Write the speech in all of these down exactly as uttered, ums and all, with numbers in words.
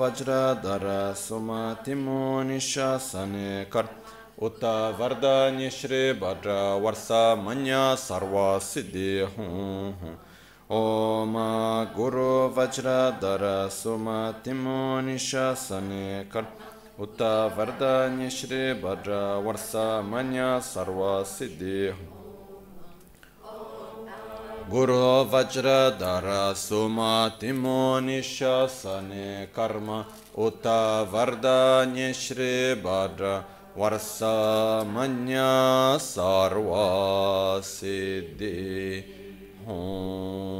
Vajradhara Sumatimo Nishasane Kar Uta Vardhani Shri Bhadra Varsa Manya Sarva Siddhi Hum Hum Om Guru Vajradhara Sumatimo Nishasane Kar Uta Vardhani Shri Bhadra Varsa Manya Sarva Siddhi Hum Guru Vajradhara Sumatimo Nishasane Karma Uta Vardhani Shri Bhadra Varsa Manya Sarva Siddhi Hum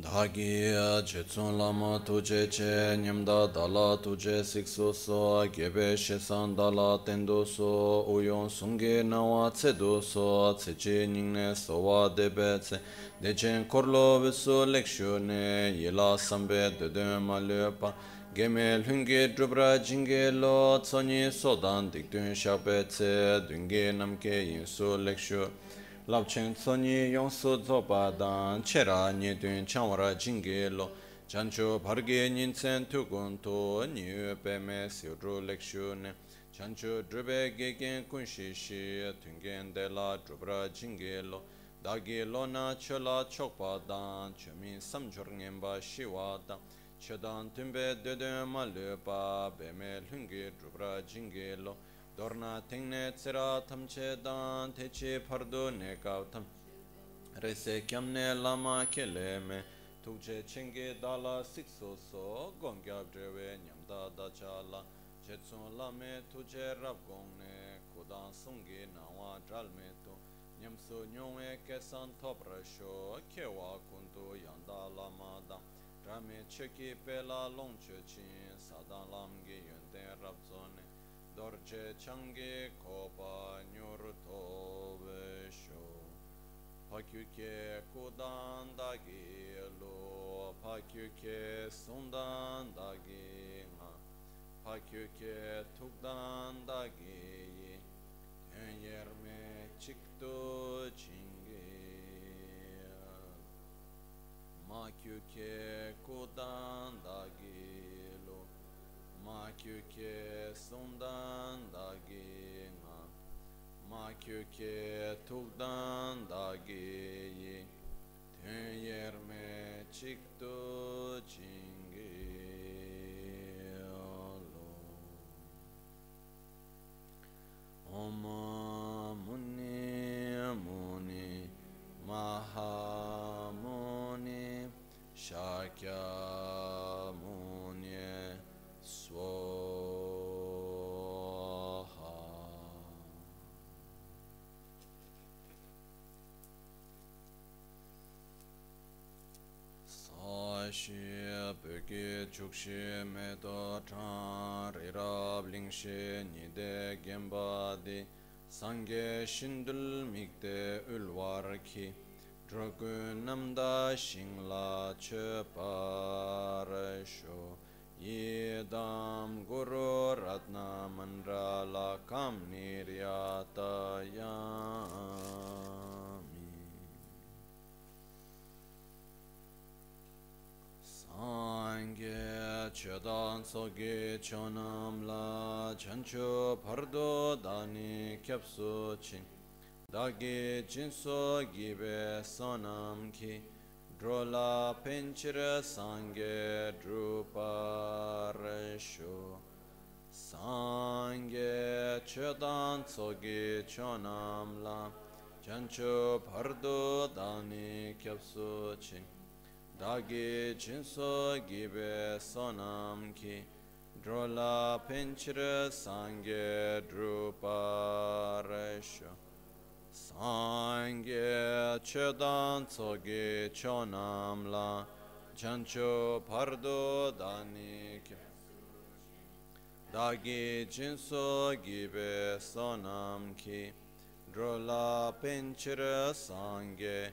Dhagiya Jetsun Lama Tuje Che Nyamda Dala Tuje Sikso So Gebe Shesan Dala Tendo So Uyon Sunge Nawa Tsedo So Tseche Nyingne Sowa Debe Tse Dechen Korlo Viso Lekshone Yela Sambe Dede Malöpa Gemel Hunge Drubra Jinge Lo Tsonyi Sodan Diktun Shabe Tse Dunge Namke Yinso Lekshone Lapchen Tsonyi Yonsu Dzobadan, Chera Nidun Chanwara Jingelo, Chancho Parge Ninsen Tugunto, Nyu Peme Sildru Lekshune, Chancho Drube Gegen Kunshishi, Tungen Dela Drubra Jingelo, Dagi Lona Chola Chokpadan, Chumi Samjorngemba Shiwada, Chedan Tumbe Dede Maluba, Beme Lungi Drubra Jingelo, Dorna tingne tsira tamche dan techi pardu ne kautam. Rese kyamne lama keleme. Tukche chenge dala sikso so. Gongyab drewe nyamda dachala. Jetsun lame tukche rabgongne. Kudan sungi nawa dralme tu. Nyamsu nyongwe kesan toprasho. Kewa kundu yanda lama da. Rame cheki pela longche chin. Sadan lamgi yunten rabzone. Dorje change kopa nyurto vesho Pakyuke kudandagi lo Pakyuke sundandagi nga Pakyuke tukdandagi Tenyerme chikto chingi Makyuke kudandagi Ma kyuke sundan dagi nga Ma kyuke tukdan dagi yi Tün yerme çıktı çingi Oma muni muni Maha muni Şakya Shia Peki Chukshi Meto Tran Rirab Lingshi Nide Gembadi Sange Shindul Mikte Ulwarki Drogu Namda Shingla Cheparasho Yedam Guru Ratna Mandrala Kam Niryatayam Ange chedan soge chonamla chancho pardo dani kyapso chin dagi jinso gibe sonam ki drola penchira sange druparesho sange chedan soge chonamla chancho pardo dani kyapso chin Dagi chinso gibe sonam ki drola pinchira sange drupa resho sange chedan soge chonam la chancho pardo dani ki dagi chinso gibe sonam ki drola pinchira sange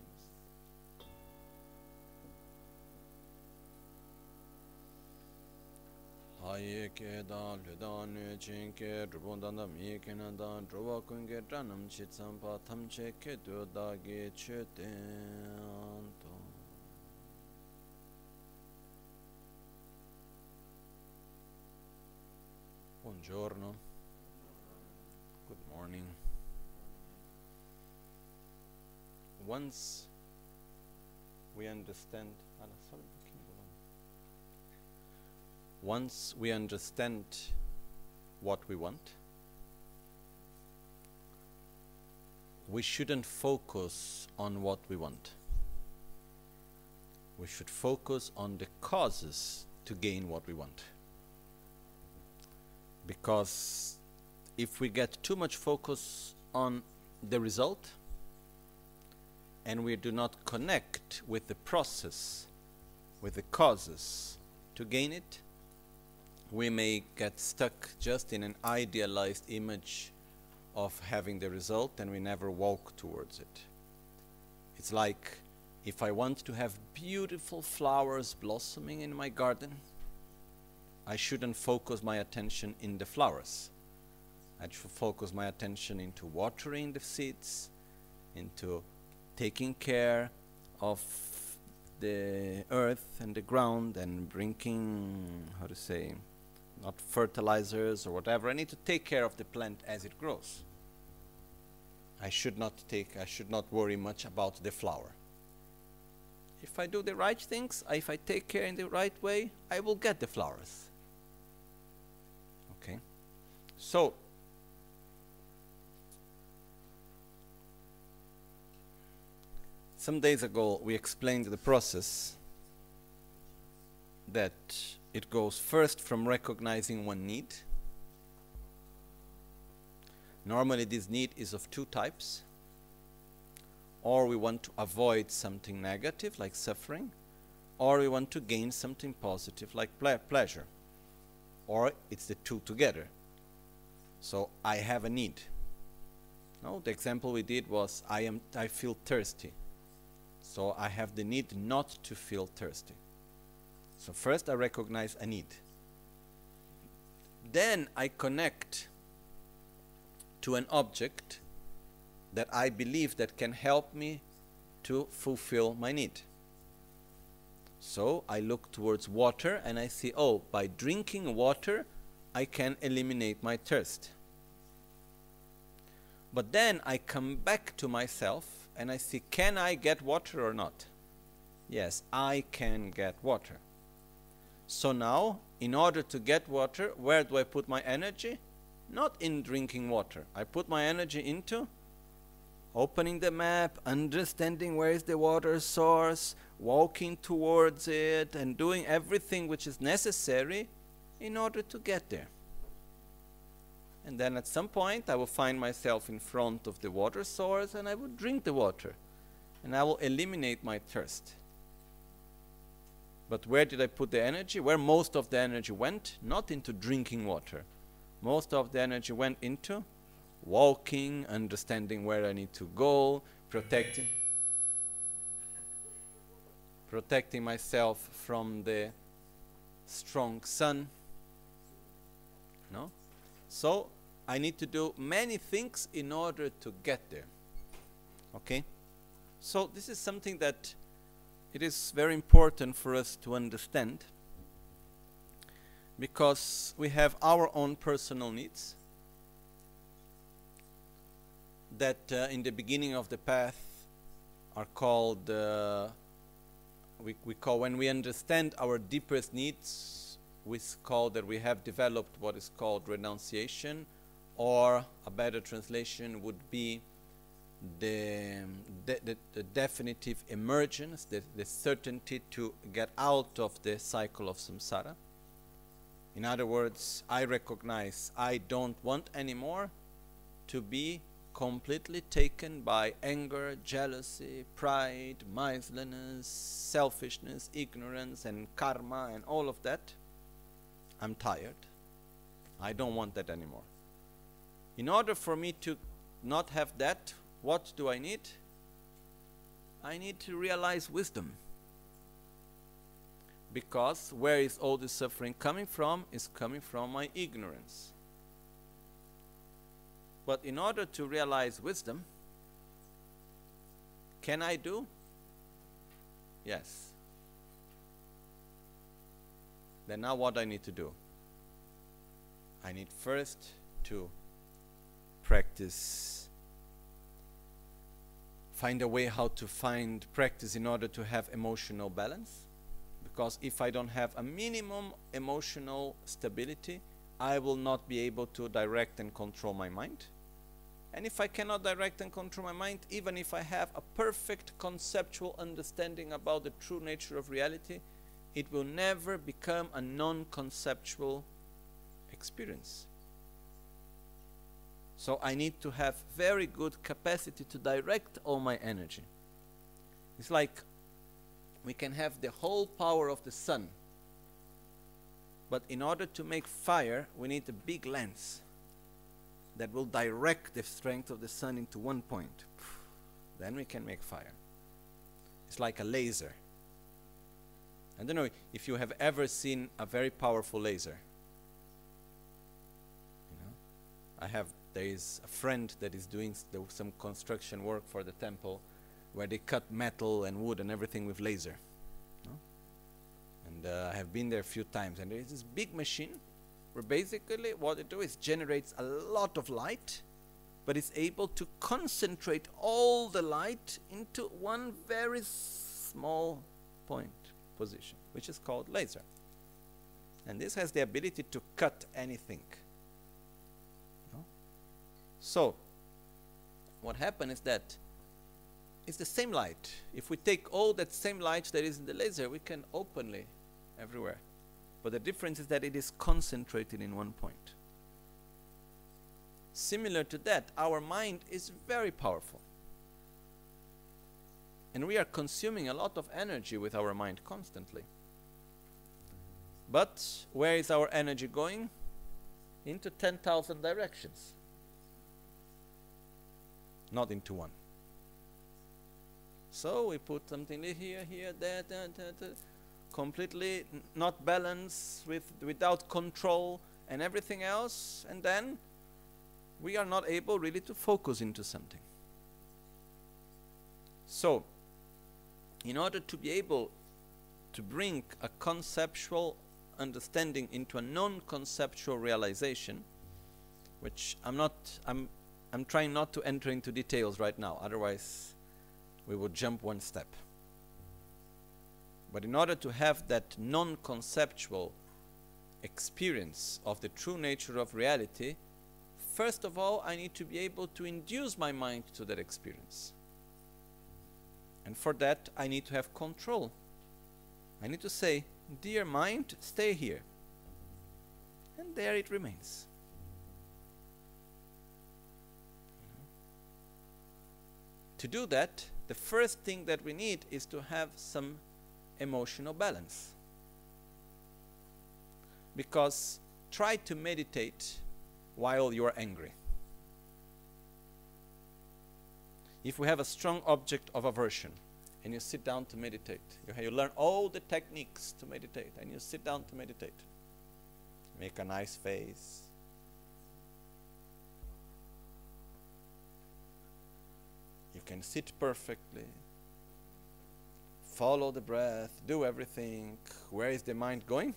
Ayekeda Ludanu Chinke, Drubundana Mikenanda, Drubakunge, Ranam Chitsampa, Tamche, Ketu, Dagi, Chetanto. Buongiorno. Good morning. Once we understand. Once we understand what we want, we shouldn't focus on what we want. We should focus on the causes to gain what we want. Because if we get too much focus on the result and we do not connect with the process, with the causes to gain it, we may get stuck just in an idealized image of having the result and we never walk towards it. It's like if I want to have beautiful flowers blossoming in my garden, I shouldn't focus my attention in the flowers. I should focus my attention into watering the seeds, into taking care of the earth and the ground and bringing, how to say, not fertilizers or whatever. I need to take care of the plant as it grows. I should not take, I should not worry much about the flower. If I do the right things, if I take care in the right way, I will get the flowers. Okay? So, some days ago we explained the process that it goes first from recognizing one need. Normally this need is of two types. Or we want to avoid something negative like suffering, or we want to gain something positive like ple pleasure. Or it's the two together. So I have a need. No, the example we did was I am I feel thirsty. So I have the need not to feel thirsty. So first I recognize a need. Then I connect to an object that I believe that can help me to fulfill my need. So I look towards water and I see, oh, by drinking water I can eliminate my thirst. But then I come back to myself and I see, can I get water or not? Yes, I can get water. So now, in order to get water, where do I put my energy? Not in drinking water. I put my energy into opening the map, understanding where is the water source, walking towards it, and doing everything which is necessary in order to get there. And then at some point I will find myself in front of the water source and I will drink the water and I will eliminate my thirst. But where did I put the energy? Where most of the energy went? Not into drinking water. Most of the energy went into walking, understanding where I need to go, protecting protecting myself from the strong sun. No? So I need to do many things in order to get there. Okay? So this is something that it is very important for us to understand, because we have our own personal needs that uh, in the beginning of the path are called, uh, we, we call, when we understand our deepest needs, we call that we have developed what is called renunciation, or a better translation would be The, the, the definitive emergence, the, the certainty to get out of the cycle of samsara. In other words, I recognize I don't want anymore to be completely taken by anger, jealousy, pride, miserliness, selfishness, ignorance, and karma, and all of that. I'm tired. I don't want that anymore. In order for me to not have that, what do I need? I need to realize wisdom. Because where is all this suffering coming from? It's coming from my ignorance. But in order to realize wisdom, can I do? Yes. Then now what I need to do? I need first to practice. Find a way how to find practice in order to have emotional balance. Because if I don't have a minimum emotional stability, I will not be able to direct and control my mind. And if I cannot direct and control my mind, even if I have a perfect conceptual understanding about the true nature of reality, it will never become a non-conceptual experience. So I need to have very good capacity to direct all my energy. It's like we can have the whole power of the sun, but in order to make fire, we need a big lens that will direct the strength of the sun into one point. Then we can make fire. It's like a laser. I don't know if you have ever seen a very powerful laser. You know, I have. There is a friend that is doing some construction work for the temple, where they cut metal and wood and everything with laser. No? And uh, I have been there a few times. And there is this big machine where basically what it does is generates a lot of light, but it's able to concentrate all the light into one very small point position, which is called laser. And this has the ability to cut anything. No? So what happened is that it's the same light. If we take all that same light that is in the laser, we can openly everywhere. But the difference is that it is concentrated in one point. Similar to that, our mind is very powerful. And we are consuming a lot of energy with our mind constantly. But where is our energy going? Into ten thousand directions. Not into one. So we put something here, here, there, there, there, there, completely not balanced, with, without control and everything else, and then we are not able really to focus into something. So, in order to be able to bring a conceptual understanding into a non-conceptual realization, which I'm not, I'm, I'm trying not to enter into details right now, otherwise we will jump one step. But in order to have that non-conceptual experience of the true nature of reality, first of all, I need to be able to induce my mind to that experience. And for that, I need to have control. I need to say, dear mind, stay here. And there it remains. To do that, the first thing that we need is to have some emotional balance. Because try to meditate while you are angry. If we have a strong object of aversion and you sit down to meditate, you, you learn all the techniques to meditate and you sit down to meditate. Make a nice face. You can sit perfectly. Follow the breath, do everything. Where is the mind going?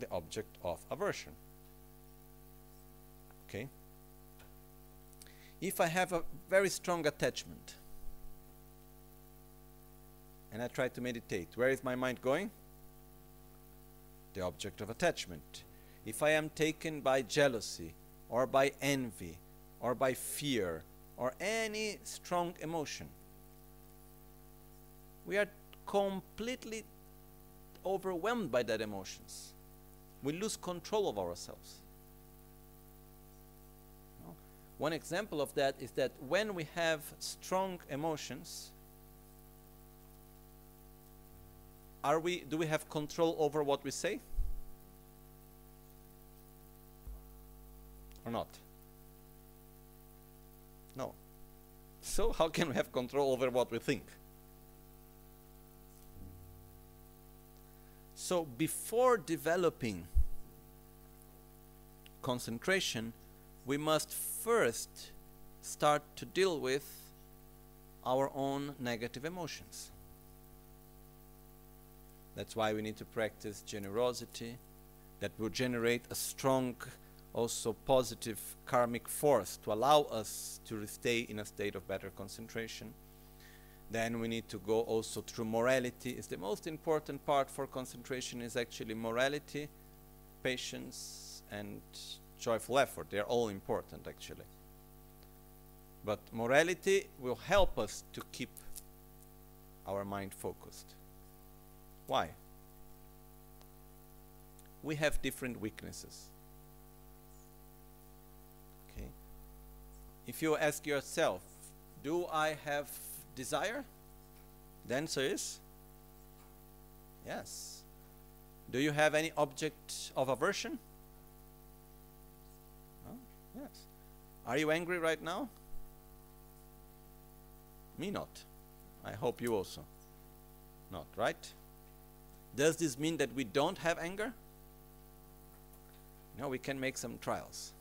The object of aversion. Okay? If I have a very strong attachment and I try to meditate, where is my mind going? The object of attachment. If I am taken by jealousy or by envy or by fear or any strong emotion, we are completely overwhelmed by that emotions. We lose control of ourselves. No? One example of that is that when we have strong emotions, are we, do we have control over what we say? or not? No. So how can we have control over what we think? So before developing concentration, we must first start to deal with our own negative emotions. That's why we need to practice generosity, that will generate a strong, also positive karmic force to allow us to stay in a state of better concentration. Then we need to go also through morality. It's the most important part for concentration is actually morality, patience, and joyful effort. They're all important actually. But morality will help us to keep our mind focused. Why? We have different weaknesses. Okay. If you ask yourself, do I have desire? The answer is yes. Do you have any object of aversion? Oh, yes. Are you angry right now? Me not. I hope you also not, right? Does this mean that we don't have anger? No, we can make some trials.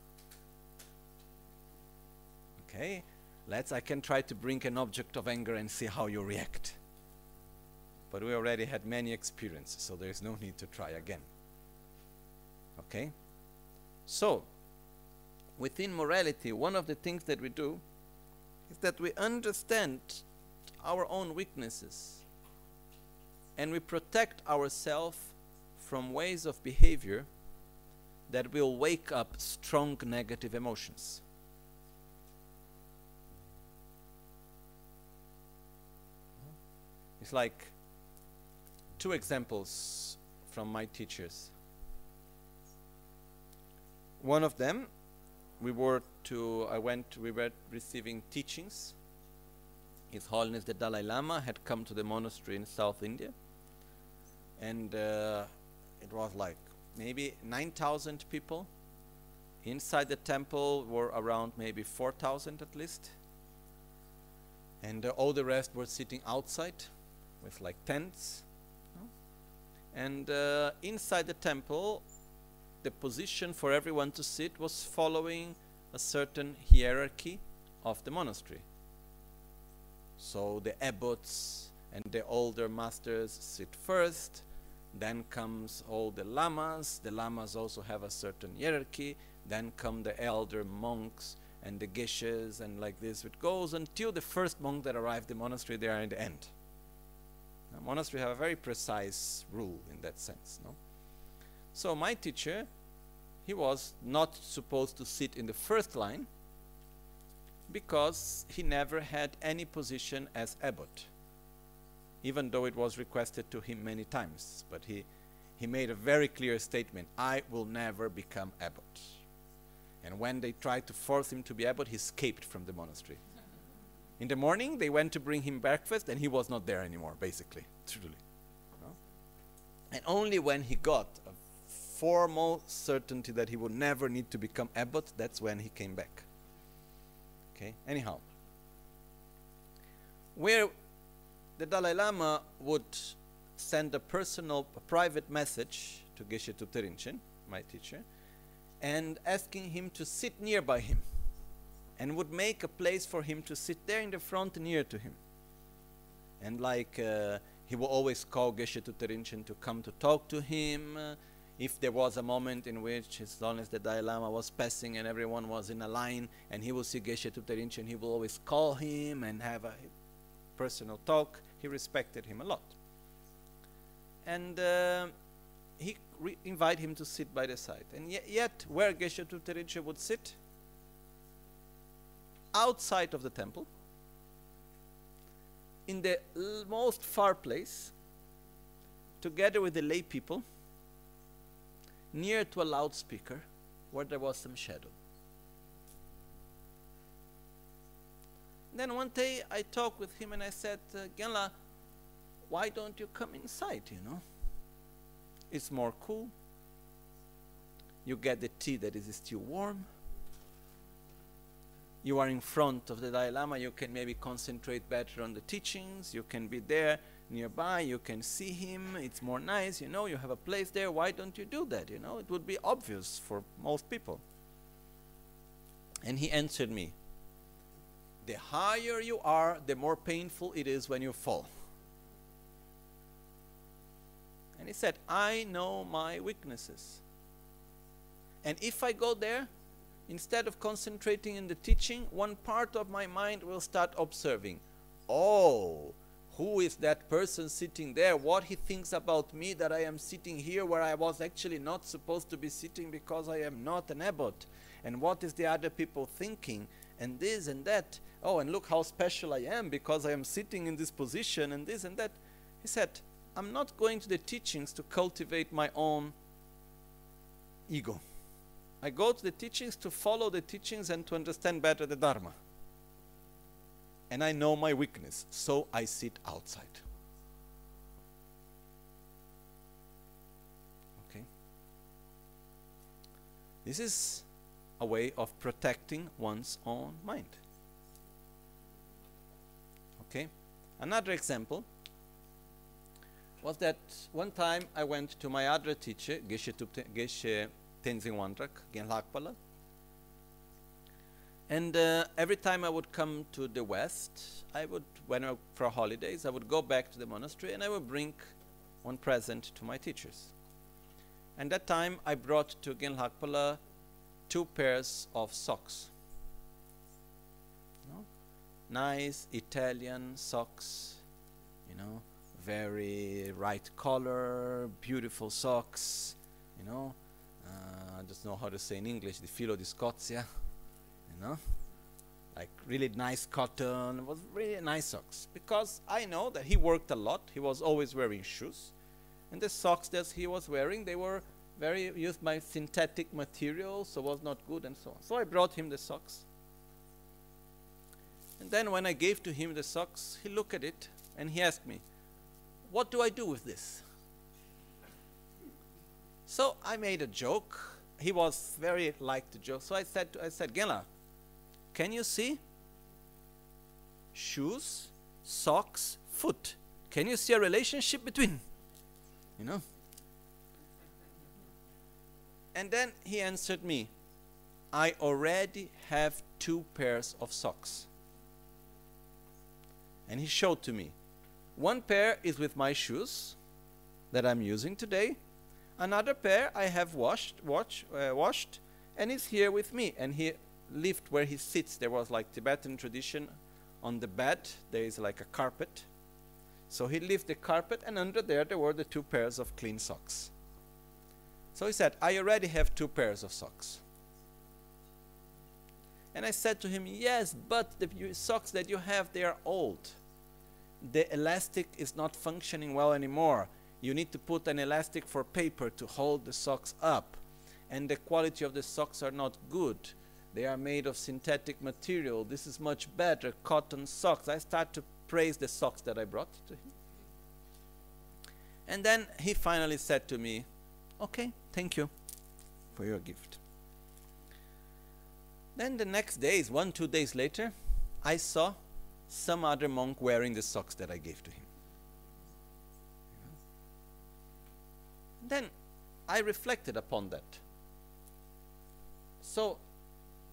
Okay. Let's, I can try to bring an object of anger and see how you react. But we already had many experiences, so there is no need to try again. Okay? So, within morality, one of the things that we do is that we understand our own weaknesses and we protect ourselves from ways of behavior that will wake up strong negative emotions. It's like two examples from my teachers. One of them, we were to, I went, we were receiving teachings. His Holiness the Dalai Lama had come to the monastery in South India. And uh, it was like maybe nine thousand people. Inside the temple were around maybe four thousand at least. And uh, all the rest were sitting outside with like tents, no? And uh, inside the temple the position for everyone to sit was following a certain hierarchy of the monastery. So the abbots and the older masters sit first, then comes all the lamas, the lamas also have a certain hierarchy, then come the elder monks and the geshes, and like this it goes until the first monk that arrived the monastery. They are in the end. Now, monastery have a very precise rule in that sense, no? So my teacher, he was not supposed to sit in the first line because he never had any position as abbot, even though it was requested to him many times. But he he made a very clear statement: I will never become abbot. And when they tried to force him to be abbot, he escaped from the monastery. In the morning, they went to bring him breakfast, and he was not there anymore, basically, truly. No? And only when he got a formal certainty that he would never need to become abbot, that's when he came back. Okay. Anyhow, where the Dalai Lama would send a personal, a private message to Geshe Thupten Rinchen, my teacher, and asking him to sit nearby him, and would make a place for him to sit there in the front near to him. And like uh, he will always call Geshe Thupten Rinchen to come to talk to him. Uh, if there was a moment in which His Holiness the Dalai Lama was passing and everyone was in a line and he will see Geshe Thupten Rinchen, he will always call him and have a personal talk. He respected him a lot. And uh, he re invite him to sit by the side. And yet, yet where Geshe Thupten Rinchen would sit? Outside of the temple, in the most far place, together with the lay people, near to a loudspeaker where there was some shadow. Then one day I talked with him and I said, uh, Genla, why don't you come inside, you know? It's more cool. You get the tea that is still warm. you are in front of the Dalai Lama, you can maybe concentrate better on the teachings, you can be there nearby, you can see him, it's more nice, you know, you have a place there, why don't you do that, you know? It would be obvious for most people. And he answered me, the higher you are, the more painful it is when you fall. And he said, I know my weaknesses. And if I go there, instead of concentrating in the teaching, one part of my mind will start observing. Oh, who is that person sitting there? What he thinks about me, that I am sitting here where I was actually not supposed to be sitting because I am not an abbot. And what is the other people thinking? And this and that. Oh, and look how special I am because I am sitting in this position and this and that. He said, I'm not going to the teachings to cultivate my own ego. I go to the teachings to follow the teachings and to understand better the Dharma. And I know my weakness, so I sit outside. Okay? This is a way of protecting one's own mind. Okay? Another example was that one time I went to my other teacher, Geshe Thupten Tenzin Wangdrak, Gen Lhagpa-la. And uh, every time I would come to the West, I would, when I, for holidays, I would go back to the monastery and I would bring one present to my teachers. And that time I brought to Gen Lhagpa-la two pairs of socks. You know? Nice Italian socks, you know, very right color, beautiful socks, you know. Uh, I just know how to say in English, the filo di Scozia, you know, like really nice cotton. It was really nice socks because I know that he worked a lot. He was always wearing shoes, and the socks that he was wearing, they were very used by synthetic material, so was not good and so on. So I brought him the socks, and then when I gave to him the socks, he looked at it and he asked me, "What do I do with this?" So I made a joke. He was very like the joke. So I said, to, I said, Gela, can you see? Shoes, socks, foot. Can you see a relationship between? You know. And then he answered me, I already have two pairs of socks. And he showed to me, one pair is with my shoes that I'm using today. Another pair I have washed, watch, uh, washed, and is here with me. And he lived where he sits. There was like Tibetan tradition on the bed. There is like a carpet. So he lifted the carpet, and under there, there were the two pairs of clean socks. So he said, I already have two pairs of socks. And I said to him, yes, but the socks that you have, they are old. The elastic is not functioning well anymore. You need to put an elastic for paper to hold the socks up. And the quality of the socks are not good. They are made of synthetic material. This is much better, cotton socks. I start to praise the socks that I brought to him. And then he finally said to me, okay, thank you for your gift. Then the next days, one, two days later, I saw some other monk wearing the socks that I gave to him. Then I reflected upon that. So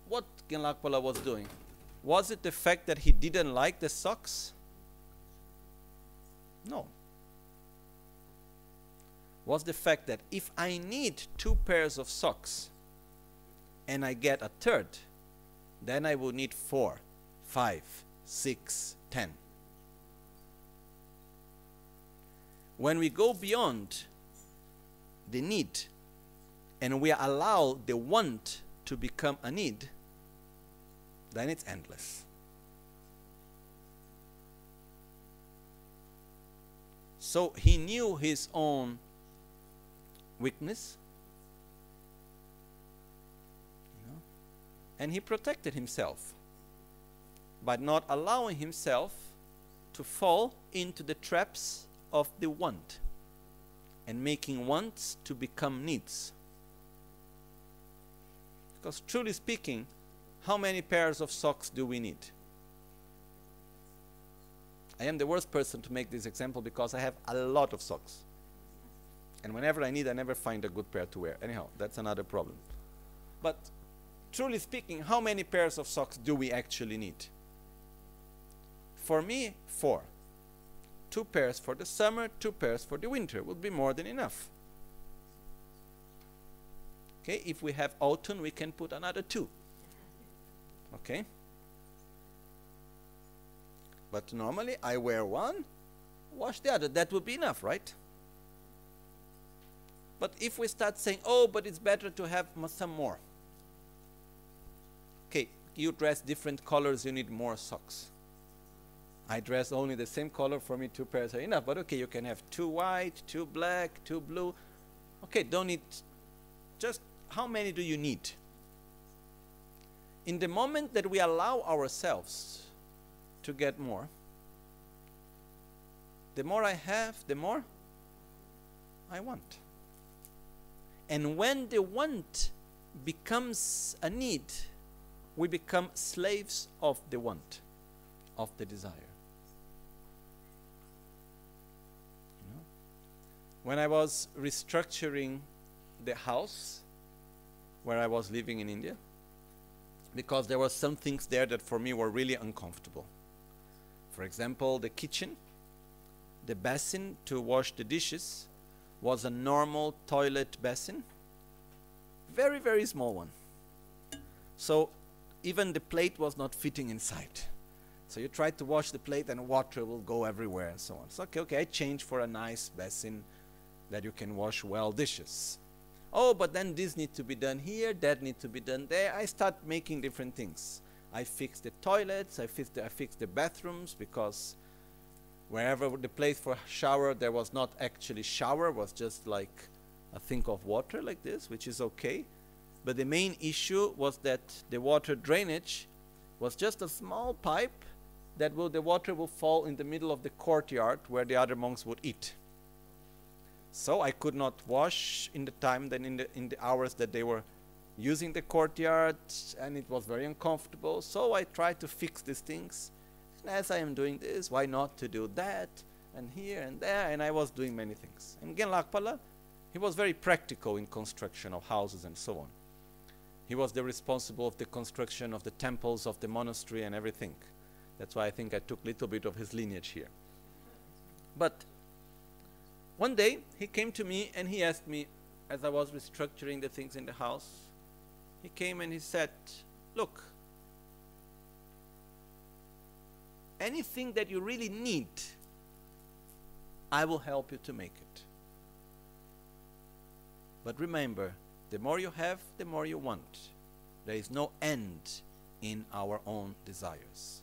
what Gen Lhagpa-la was doing? Was it the fact that he didn't like the socks? No. Was the fact that if I need two pairs of socks and I get a third, then I will need four, five, six, ten. When we go beyond the need, and we allow the want to become a need, then it's endless. So he knew his own weakness, you know, and he protected himself by not allowing himself to fall into the traps of the want. And making wants to become needs. Because truly speaking, How many pairs of socks do we need? I am the worst person to make this example because I have a lot of socks. And whenever I need, I never find a good pair to wear. Anyhow, that's another problem. But truly speaking, how many pairs of socks do we actually need? For me, four. Two pairs for the summer, two pairs for the winter would be more than enough. Okay, if we have autumn, we can put another two. Okay? But normally I wear one, wash the other. That would be enough, right? But if we start saying, oh, but it's better to have some more. Okay, you dress different colors, you need more socks. I dress only the same color, for me two pairs are enough. But okay, you can have two white, two black, two blue. Okay, don't need, just how many do you need? In the moment that we allow ourselves to get more, the more I have, the more I want. And when the want becomes a need, we become slaves of the want, of the desire. You know? When I was restructuring the house where I was living in India, because there were some things there that for me were really uncomfortable. For example, the kitchen, the basin to wash the dishes was a normal toilet basin, very, very small one. So even the plate was not fitting inside. So you try to wash the plate and water will go everywhere and so on. So okay, okay, I changed for a nice basin that you can wash well dishes. Oh, but then this needs to be done here, that needs to be done there. I start making different things. I fix the toilets, I fix the, I fix the bathrooms, because wherever the place for shower, there was not actually shower, was just like a thing of water like this, which is okay. But the main issue was that the water drainage was just a small pipe that will, the water will fall in the middle of the courtyard where the other monks would eat. So I could not wash in the time than in the, in the hours that they were using the courtyard, and it was very uncomfortable. So I tried to fix these things. And as I am doing this, why not to do that, and here and there, and I was doing many things. And Gen Lhagpa-la, he was very practical in construction of houses and so on. He was the responsible of the construction of the temples, of the monastery and everything. That's why I think I took a little bit of his lineage here. But one day, he came to me and he asked me, as I was restructuring the things in the house, he came and he said, look, anything that you really need, I will help you to make it. But remember, the more you have, the more you want. There is no end in our own desires.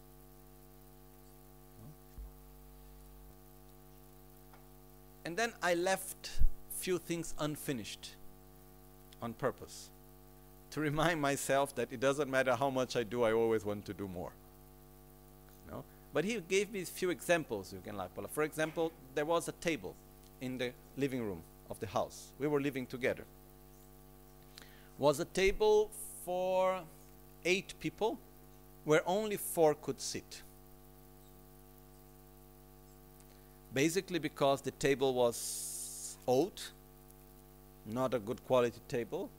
And then I left few things unfinished on purpose to remind myself that it doesn't matter how much I do, I always want to do more. No? But he gave me a few examples, Gen Lhagpa-la. For example, there was a table in the living room of the house. We were living together. Was a table for eight people where only four could sit. Basically because the table was old, not a good quality table,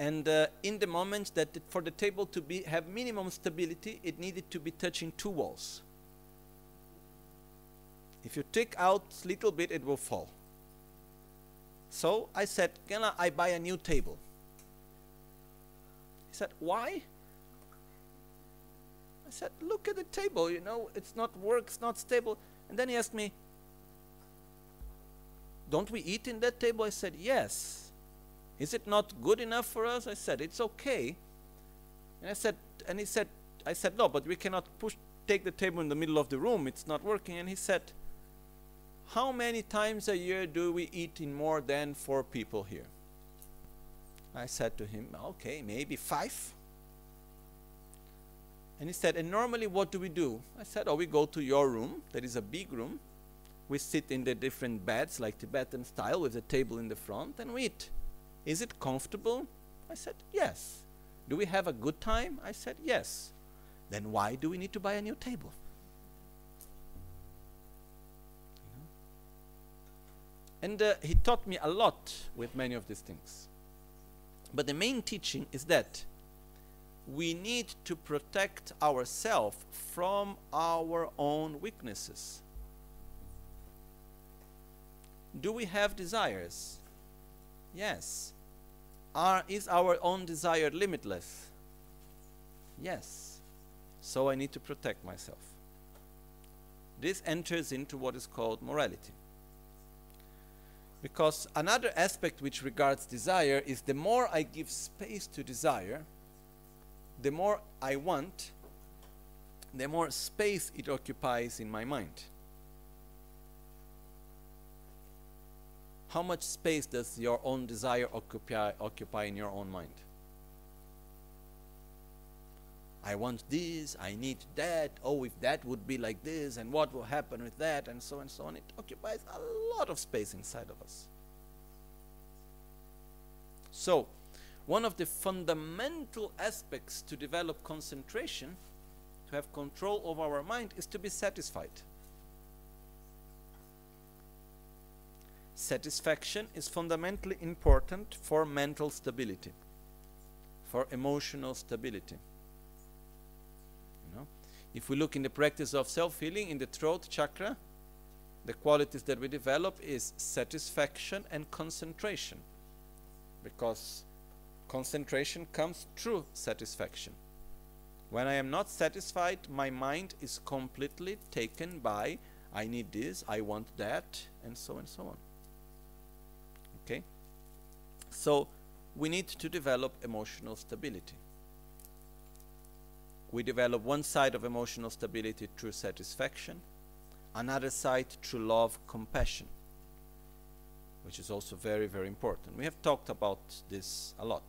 and uh, in the moment that it, for the table to be have minimum stability, it needed to be touching two walls. If you take out a little bit, it will fall. So I said, can I, I buy a new table? He said, why? I said, look at the table, you know, it's not work, it's not stable. And then he asked me, don't we eat in that table? I said, yes. Is it not good enough for us? I said, it's okay. And I said, and he said, I said, no, but we cannot push, take the table in the middle of the room. It's not working. And he said, how many times a year do we eat in more than four people here? I said to him, okay, maybe five. And he said, and normally what do we do? I said, oh, we go to your room, that is a big room. We sit in the different beds, like Tibetan style, with a table in the front, and we eat. Is it comfortable? I said, yes. Do we have a good time? I said, yes. Then why do we need to buy a new table? And uh, he taught me a lot with many of these things. But the main teaching is that we need to protect ourselves from our own weaknesses. Do we have desires? Yes. Are, is our own desire limitless? Yes. So I need to protect myself. This enters into what is called morality. Because another aspect which regards desire is the more I give space to desire, the more I want, the more space it occupies in my mind. How much space does your own desire occupy, occupy in your own mind? I want this, I need that, oh, if that would be like this, and what will happen with that, and so and so on. It occupies a lot of space inside of us. So, one of the fundamental aspects to develop concentration, to have control over our mind, is to be satisfied. Satisfaction is fundamentally important for mental stability, for emotional stability. If we look in the practice of self-healing, in the throat chakra, the qualities that we develop is satisfaction and concentration, because concentration comes through satisfaction. When I am not satisfied, my mind is completely taken by, I need this, I want that, and so and so on. Okay? So, we need to develop emotional stability. We develop one side of emotional stability through satisfaction, another side through love, compassion, which is also very, very important. We have talked about this a lot.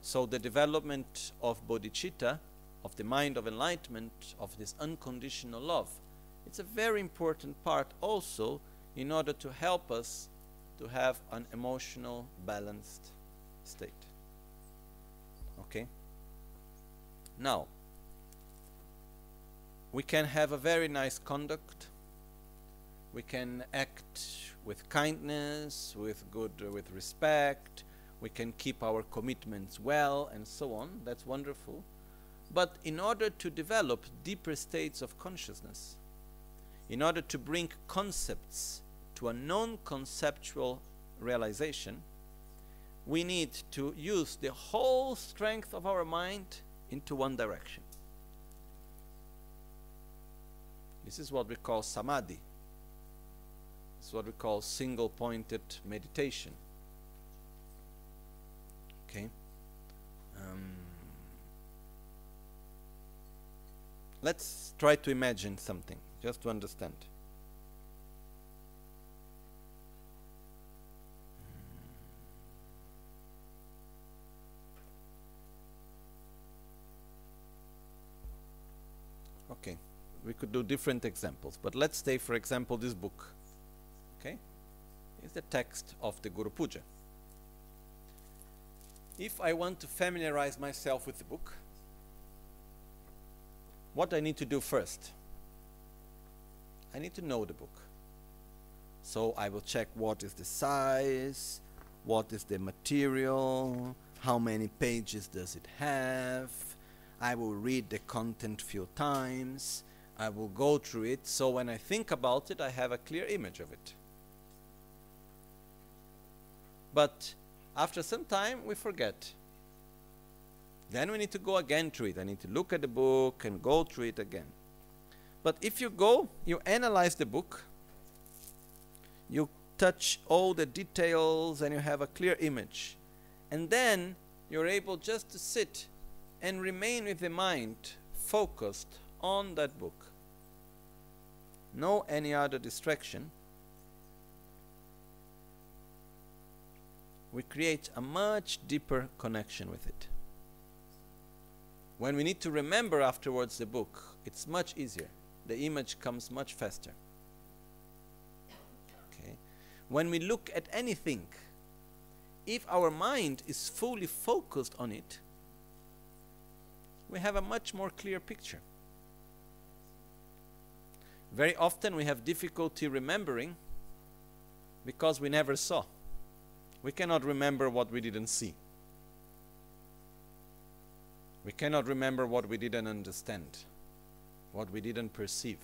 So the development of bodhicitta, of the mind of enlightenment, of this unconditional love, it's a very important part also in order to help us to have an emotional, balanced state. Okay? Now, we can have a very nice conduct, we can act with kindness, with good, uh, with respect, we can keep our commitments well, and so on. That's wonderful. But in order to develop deeper states of consciousness, in order to bring concepts to a non-conceptual realization, we need to use the whole strength of our mind into one direction. This is what we call samadhi. This is what we call single-pointed meditation. Okay. Um, let's try to imagine something, just to understand. Okay. We could do different examples, but let's take, for example, this book. Okay, it's the text of the Guru Puja. If I want to familiarize myself with the book, what I need to do first? I need to know the book. So I will check what is the size, what is the material, how many pages does it have. I will read the content few times. I will go through it, so when I think about it, I have a clear image of it. But after some time, we forget. Then we need to go again through it. I need to look at the book and go through it again. But if you go, you analyze the book, you touch all the details and you have a clear image. And then you're able just to sit and remain with the mind focused on that book. No any other distraction. We create a much deeper connection with it. When we need to remember afterwards the book, it's much easier. The image comes much faster. Okay. When we look at anything, if our mind is fully focused on it, we have a much more clear picture. Very often we have difficulty remembering because we never saw. We cannot remember what we didn't see. We cannot remember what we didn't understand, what we didn't perceive.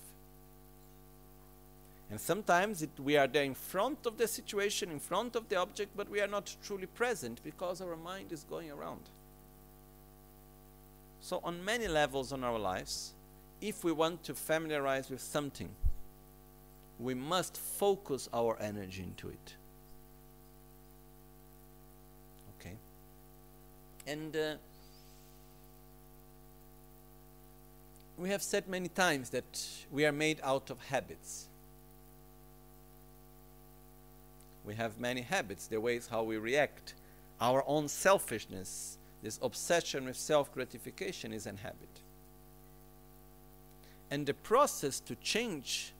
And sometimes it, we are there in front of the situation, in front of the object, but we are not truly present because our mind is going around. So on many levels in our lives, if we want to familiarize with something, we must focus our energy into it. Okay? And uh, we have said many times that we are made out of habits. We have many habits, the ways how we react. Our own selfishness, this obsession with self-gratification is an habit. And the process to change,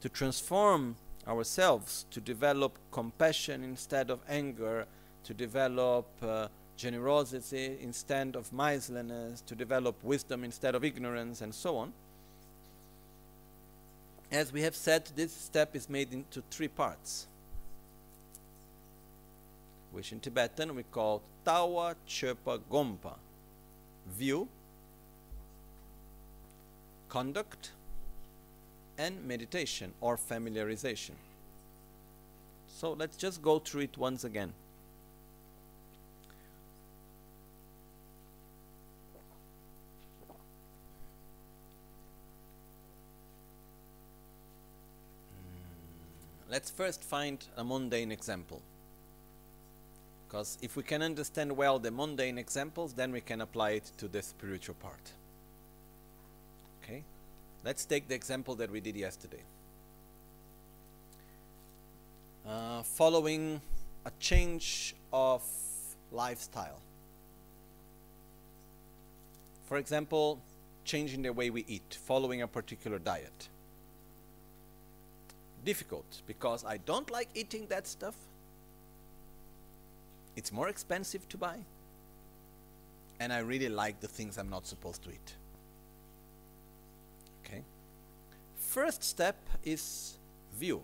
to transform ourselves, to develop compassion instead of anger, to develop uh, generosity instead of miserliness, to develop wisdom instead of ignorance, and so on. As we have said, this step is made into three parts, which in Tibetan we call Tawa Chöpa Gompa: view, conduct, and meditation or familiarization. So let's just go through it once again. Let's first find a mundane example, because if we can understand well the mundane examples, then we can apply it to the spiritual part. Okay, let's take the example that we did yesterday. Uh, following a change of lifestyle. For example, changing the way we eat, following a particular diet. Difficult, because I don't like eating that stuff. It's more expensive to buy. And I really like the things I'm not supposed to eat. Okay. First step is view.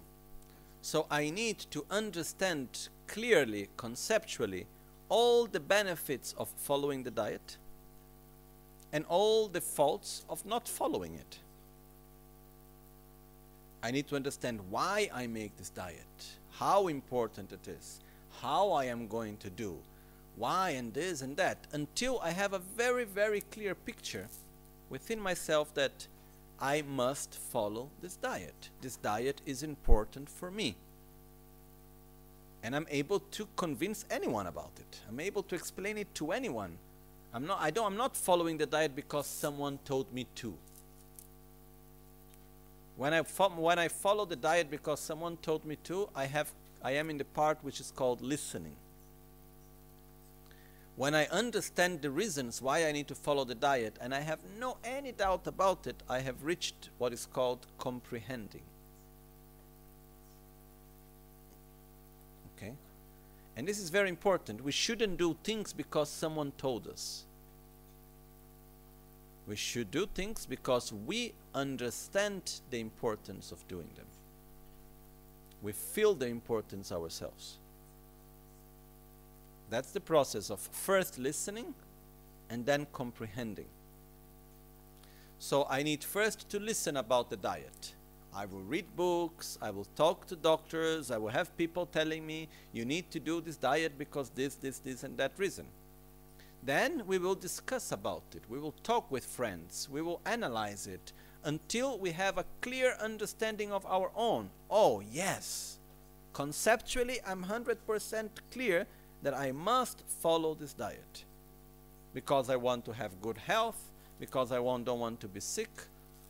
So I need to understand clearly, conceptually, all the benefits of following the diet and all the faults of not following it. I need to understand why I make this diet, how important it is, how I am going to do, why and this and that, until I have a very, very clear picture within myself that I must follow this diet. This diet is important for me. And I'm able to convince anyone about it. I'm able to explain it to anyone. I'm not, I don't, I'm not following the diet because someone told me to. When I, fo when I follow the diet because someone told me to, I, have, I am in the part which is called listening. When I understand the reasons why I need to follow the diet, and I have no any doubt about it, I have reached what is called comprehending. Okay? And this is very important. We shouldn't do things because someone told us. We should do things because we understand the importance of doing them. We feel the importance ourselves. That's the process of first listening and then comprehending. So I need first to listen about the diet. I will read books, I will talk to doctors, I will have people telling me, you need to do this diet because this, this, this, and that reason. Then we will discuss about it, we will talk with friends, we will analyze it until we have a clear understanding of our own. Oh yes, conceptually I'm one hundred percent clear that I must follow this diet because I want to have good health, because I want, don't want to be sick,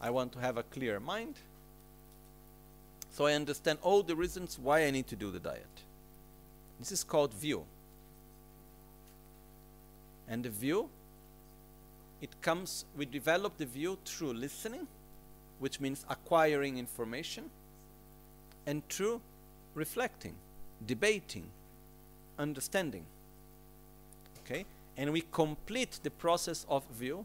I want to have a clear mind. So I understand all the reasons why I need to do the diet. This is called view. And the view, it comes, we develop the view through listening, which means acquiring information, and through reflecting, debating, understanding. Okay? and we complete the process of view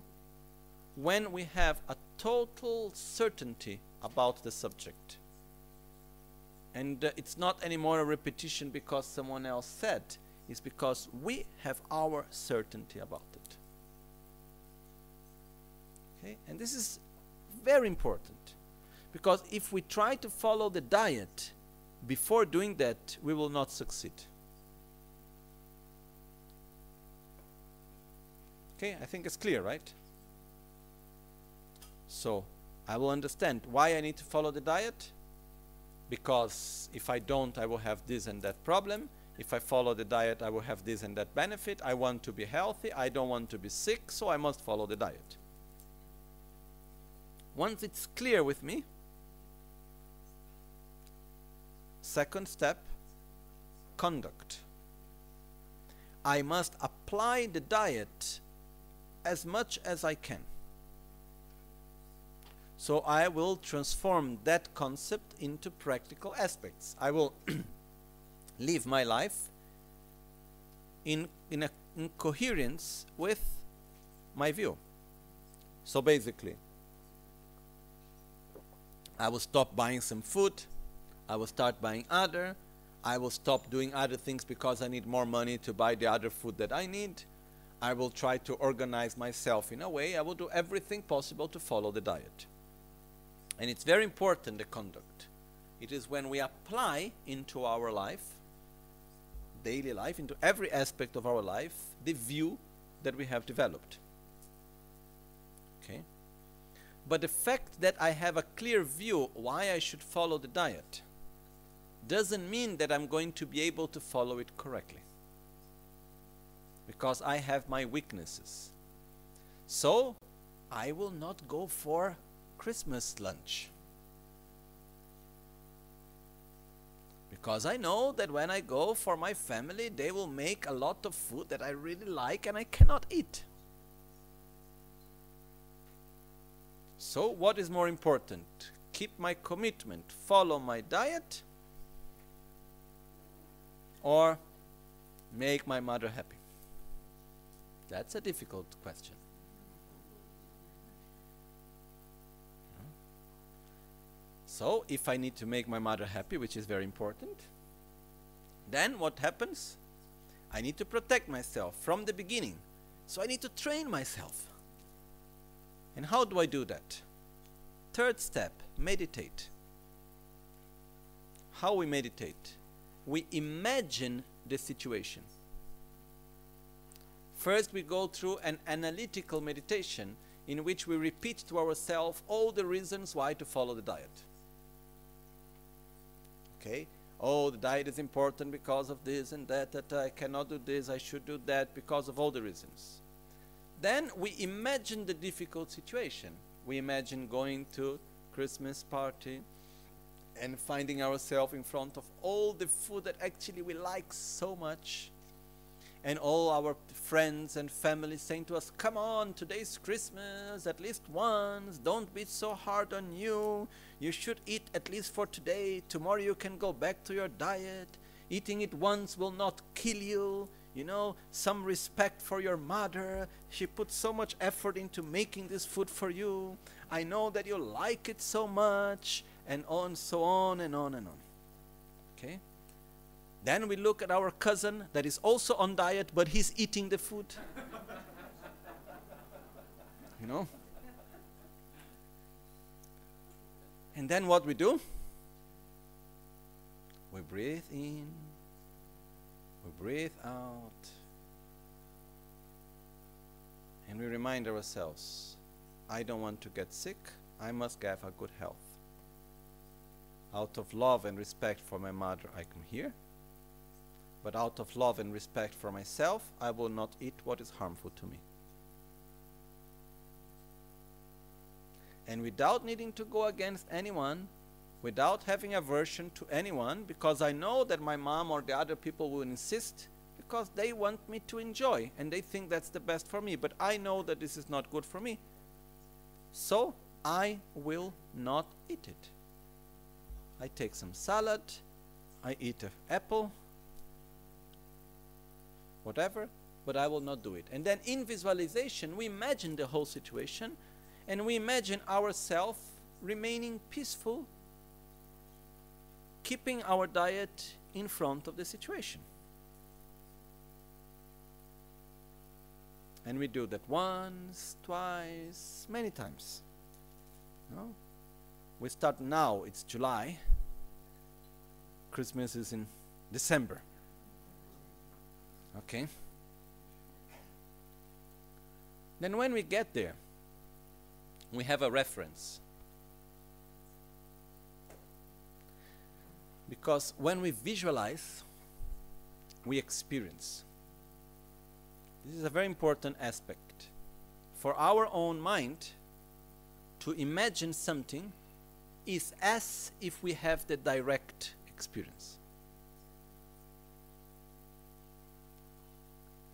when we have a total certainty about the subject. And uh, it's not anymore a repetition because someone else said, it's because we have our certainty about it. Okay? And this is very important, because if we try to follow the diet before doing that, we will not succeed. Okay, I think it's clear, right? So I will understand why I need to follow the diet, because if I don't, I will have this and that problem. If I follow the diet, I will have this and that benefit. I want to be healthy, I don't want to be sick, so I must follow the diet. Once it's clear with me, second step, conduct. I must apply the diet as much as I can. So I will transform that concept into practical aspects. I will live my life in, in, a, in coherence with my view. So basically, I will stop buying some food, I will start buying other, I will stop doing other things because I need more money to buy the other food that I need, I will try to organize myself in a way, I will do everything possible to follow the diet. And it's very important, the conduct. It is when we apply into our life, daily life, into every aspect of our life, the view that we have developed. Okay? But the fact that I have a clear view why I should follow the diet doesn't mean that I'm going to be able to follow it correctly, because I have my weaknesses. So I will not go for Christmas lunch, because I know that when I go for my family, they will make a lot of food that I really like and I cannot eat. So what is more important? Keep my commitment, follow my diet, or make my mother happy? That's a difficult question. So if I need to make my mother happy, which is very important, then what happens? I need to protect myself from the beginning. So I need to train myself. And how do I do that? Third step, meditate. How we meditate? We imagine the situation. First, we go through an analytical meditation in which we repeat to ourselves all the reasons why to follow the diet. Okay? Oh, the diet is important because of this and that, that I cannot do this, I should do that, because of all the reasons. Then we imagine the difficult situation. We imagine going to Christmas party and finding ourselves in front of all the food that actually we like so much, and all our friends and family saying to us, come on, today's Christmas, at least once, don't be so hard on you, you should eat at least for today, tomorrow you can go back to your diet, eating it once will not kill you. You know, some respect for your mother. She put so much effort into making this food for you. I know that you like it so much, and on, so on and on and on. Okay? Then we look at our cousin that is also on diet, but he's eating the food. You know? And then what we do? We breathe in. We breathe out, and we remind ourselves, I don't want to get sick, I must have a good health. Out of love and respect for my mother, I come here, but out of love and respect for myself, I will not eat what is harmful to me. And without needing to go against anyone, without having aversion to anyone, because I know that my mom or the other people will insist, because they want me to enjoy and they think that's the best for me, but I know that this is not good for me, so I will not eat it. I take some salad, I eat an apple, whatever, but I will not do it. And then in visualization, we imagine the whole situation, and we imagine ourselves remaining peaceful, keeping our diet in front of the situation. And we do that once, twice, many times. No? We start now, it's July. Christmas is in December. Okay? Then when we get there, we have a reference. Because when we visualize, we experience. This is a very important aspect. For our own mind, to imagine something is as if we have the direct experience.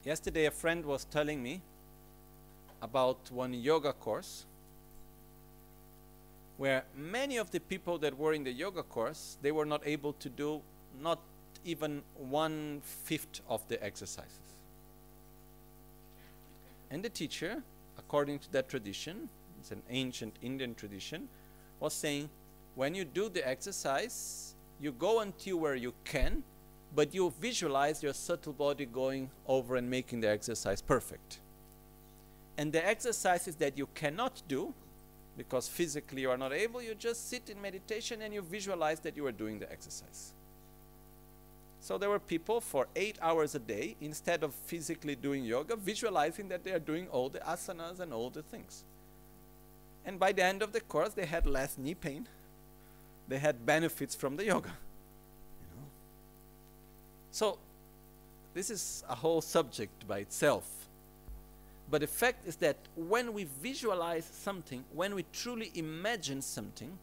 Yesterday, a friend was telling me about one yoga course where many of the people that were in the yoga course, they were not able to do not even one-fifth of the exercises. And the teacher, according to that tradition, it's an ancient Indian tradition, was saying, when you do the exercise, you go until where you can, but you visualize your subtle body going over and making the exercise perfect. And the exercises that you cannot do, because physically you are not able, you just sit in meditation and you visualize that you are doing the exercise. So there were people for eight hours a day, instead of physically doing yoga, visualizing that they are doing all the asanas and all the things. And by the end of the course, they had less knee pain. They had benefits from the yoga. You know? So this is a whole subject by itself. But the fact is that when we visualize something, when we truly imagine something,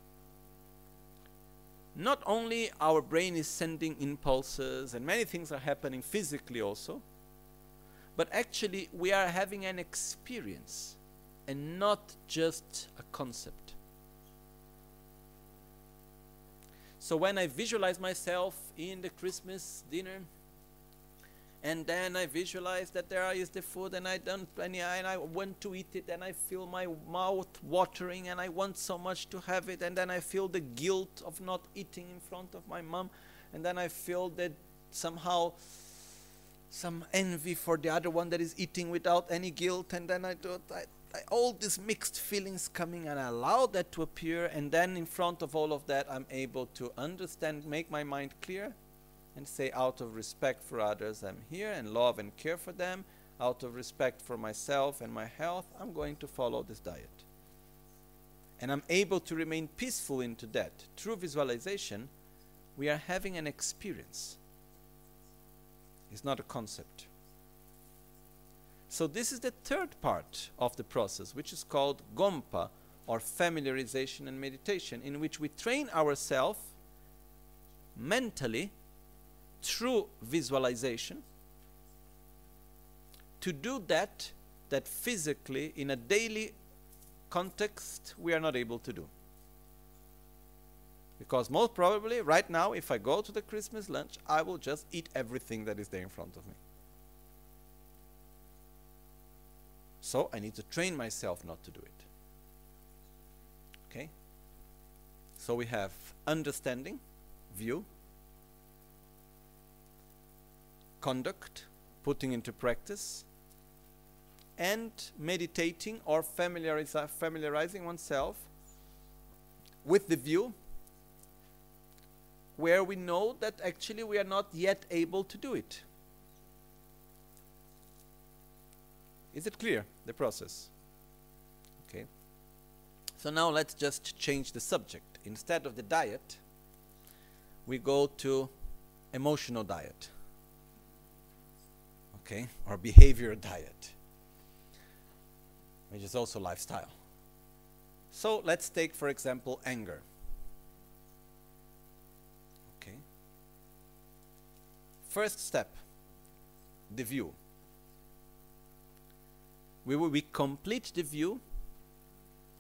not only our brain is sending impulses and many things are happening physically also, but actually we are having an experience and not just a concept. So when I visualize myself in the Christmas dinner, and then I visualize that there is the food and I don't and I want to eat it and I feel my mouth watering and I want so much to have it, and then I feel the guilt of not eating in front of my mom, and then I feel that somehow some envy for the other one that is eating without any guilt, and then I do I, I, all these mixed feelings coming, and I allow that to appear, and then in front of all of that I'm able to understand, make my mind clear, and say, out of respect for others I'm here, and love and care for them, out of respect for myself and my health, I'm going to follow this diet. And I'm able to remain peaceful into that. Through visualization, we are having an experience. It's not a concept. So this is the third part of the process, which is called Gompa, or familiarization and meditation, in which we train ourselves mentally through visualization to do that that physically in a daily context we are not able to do, because most probably right now if I go to the Christmas lunch I will just eat everything that is there in front of me. So I need to train myself not to do it. Okay, so we have understanding, view, conduct, putting into practice, and meditating or familiariz- familiarizing oneself with the view, where we know that actually we are not yet able to do it. Is it clear, the process? Okay. So now let's just change the subject. Instead of the diet, we go to emotional diet. Okay, or behavioral diet, which is also lifestyle. So let's take, for example, anger. Okay. First step, the view. We will we complete the view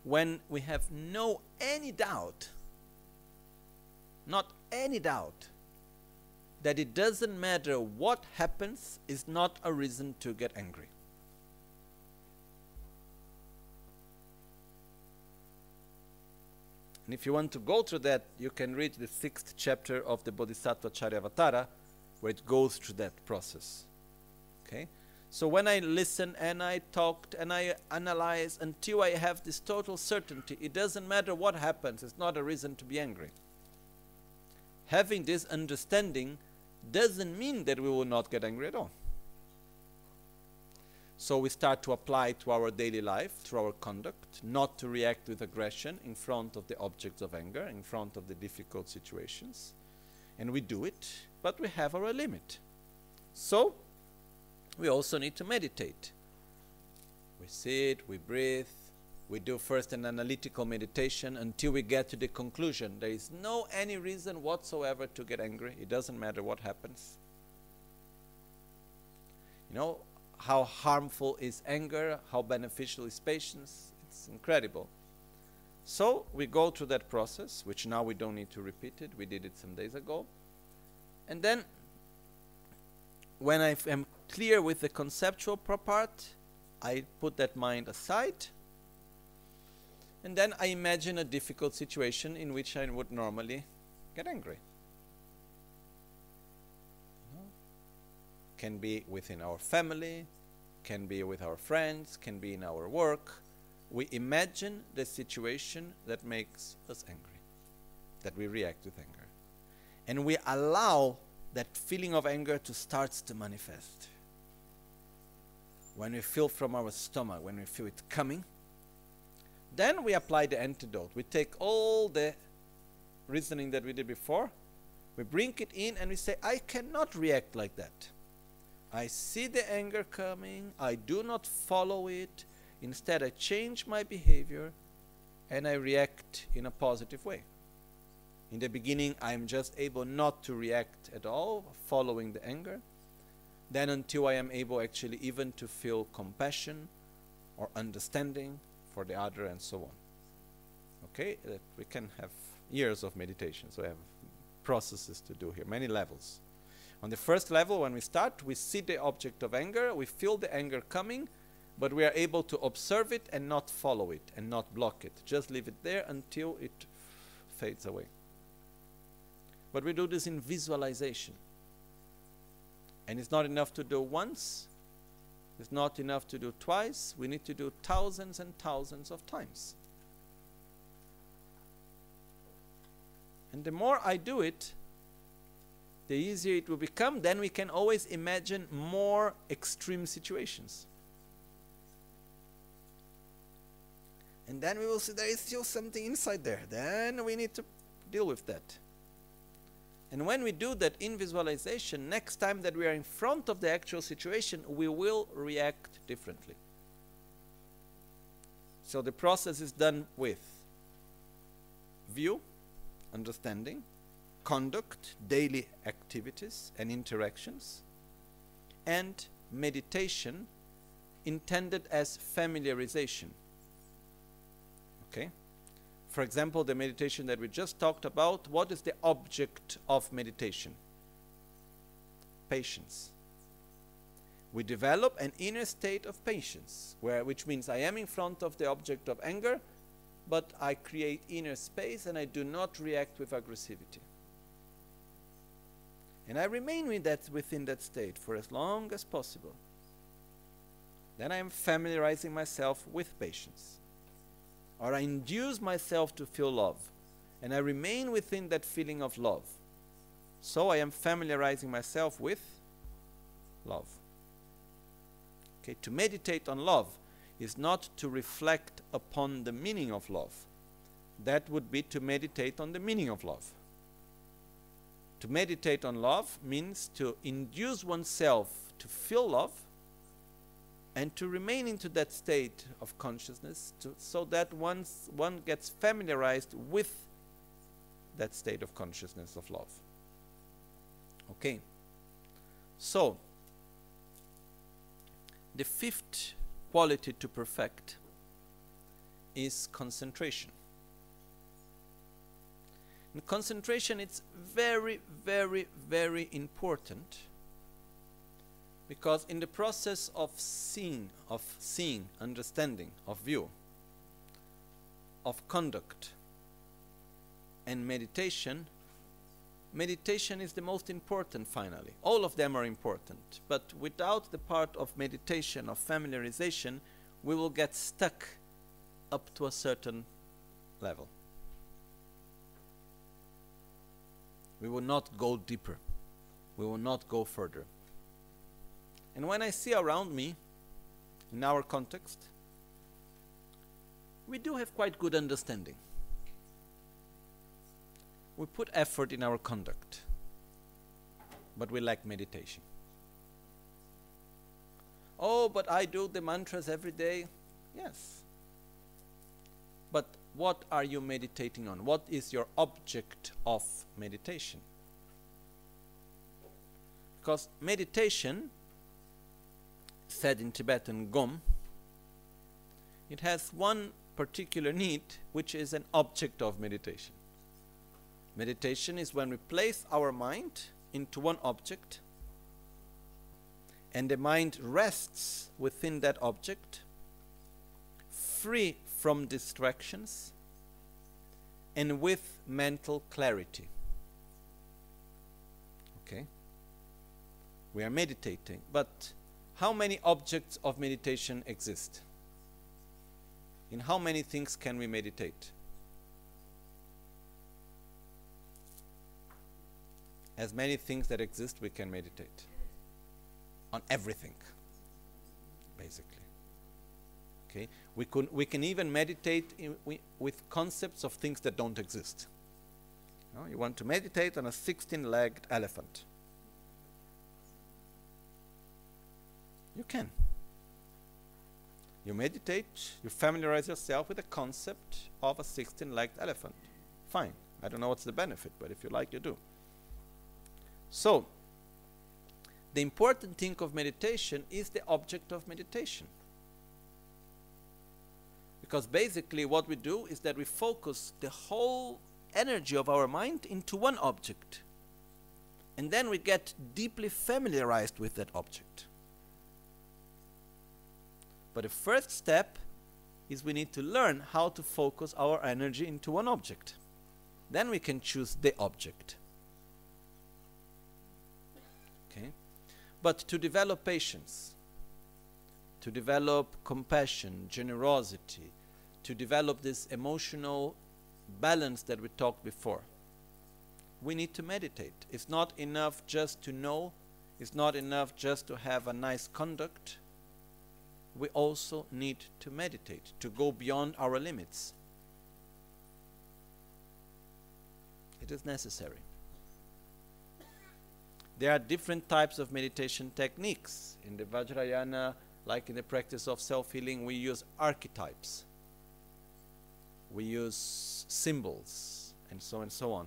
when we have no any doubt, not any doubt, that it doesn't matter what happens is not a reason to get angry. And if you want to go through that, you can read the sixth chapter of the Bodhisattva Charyavatara, where it goes through that process. Okay? So when I listen and I talked and I analyze until I have this total certainty, it doesn't matter what happens, it's not a reason to be angry. Having this understanding doesn't mean that we will not get angry at all. So we start to apply to our daily life, to our conduct, not to react with aggression in front of the objects of anger, in front of the difficult situations. And we do it, but we have our limit. So we also need to meditate. We sit, we breathe, we do first an analytical meditation until we get to the conclusion. There is no any reason whatsoever to get angry. It doesn't matter what happens. You know how harmful is anger, how beneficial is patience. It's incredible. So we go through that process, which now we don't need to repeat it. We did it some days ago. And then when I am clear with the conceptual part, I put that mind aside. And then I imagine a difficult situation in which I would normally get angry. Can be within our family, can be with our friends, can be in our work. We imagine the situation that makes us angry, that we react with anger. And we allow that feeling of anger to start to manifest. When we feel from our stomach, when we feel it coming, then we apply the antidote. We take all the reasoning that we did before, we bring it in and we say, I cannot react like that. I see the anger coming, I do not follow it. Instead, I change my behavior and I react in a positive way. In the beginning, I'm just able not to react at all, following the anger. Then until I am able actually even to feel compassion or understanding for the other and so on. Okay, uh, we can have years of meditation, so we have processes to do here, many levels. On the first level, when we start, we see the object of anger, we feel the anger coming, but we are able to observe it and not follow it and not block it. Just leave it there until it fades away. But we do this in visualization. And it's not enough to do once. It's not enough to do twice. We need to do thousands and thousands of times. And the more I do it, the easier it will become. Then we can always imagine more extreme situations. And then we will see there is still something inside there. Then we need to deal with that. And when we do that in visualization, next time that we are in front of the actual situation, we will react differently. So the process is done with view, understanding, conduct, daily activities and interactions, and meditation intended as familiarization. Okay? For example, the meditation that we just talked about, what is the object of meditation? Patience. We develop an inner state of patience, where, which means I am in front of the object of anger, but I create inner space and I do not react with aggressivity. And I remain with that, within that state for as long as possible. Then I am familiarizing myself with patience. Or I induce myself to feel love, and I remain within that feeling of love. So I am familiarizing myself with love. Okay, to meditate on love is not to reflect upon the meaning of love. That would be to meditate on the meaning of love. To meditate on love means to induce oneself to feel love, and to remain into that state of consciousness to, so that once one gets familiarized with that state of consciousness of love. Okay. So, the fifth quality to perfect is concentration. In concentration, it's very, very, very important, because in the process of seeing, of seeing, understanding, of view, of conduct, and meditation, meditation is the most important finally. All of them are important, but without the part of meditation, of familiarization, we will get stuck up to a certain level. We will not go deeper. We will not go further. And when I see around me, in our context, we do have quite good understanding. We put effort in our conduct, but we lack meditation. Oh, but I do the mantras every day. Yes. But what are you meditating on? What is your object of meditation? Because meditation, said in Tibetan Gom, it has one particular need, which is an object of meditation. Meditation is when we place our mind into one object, and the mind rests within that object, free from distractions and with mental clarity. Okay? We are meditating, but how many objects of meditation exist? In how many things can we meditate? As many things that exist, we can meditate. On everything, basically. Okay? We, could, we can even meditate in, we, with concepts of things that don't exist. No? You want to meditate on a sixteen-legged elephant. You can. You meditate, you familiarize yourself with the concept of a sixteen-legged elephant. Fine. I don't know what's the benefit, but if you like, you do. So, the important thing of meditation is the object of meditation. Because basically what we do is that we focus the whole energy of our mind into one object. And then we get deeply familiarized with that object. But the first step is we need to learn how to focus our energy into one object. Then we can choose the object. Okay? But to develop patience, to develop compassion, generosity, to develop this emotional balance that we talked before, we need to meditate. It's not enough just to know. It's not enough just to have a nice conduct. We also need to meditate, to go beyond our limits. It is necessary. There are different types of meditation techniques. In the Vajrayana, like in the practice of self-healing, we use archetypes. We use symbols, and so and so on.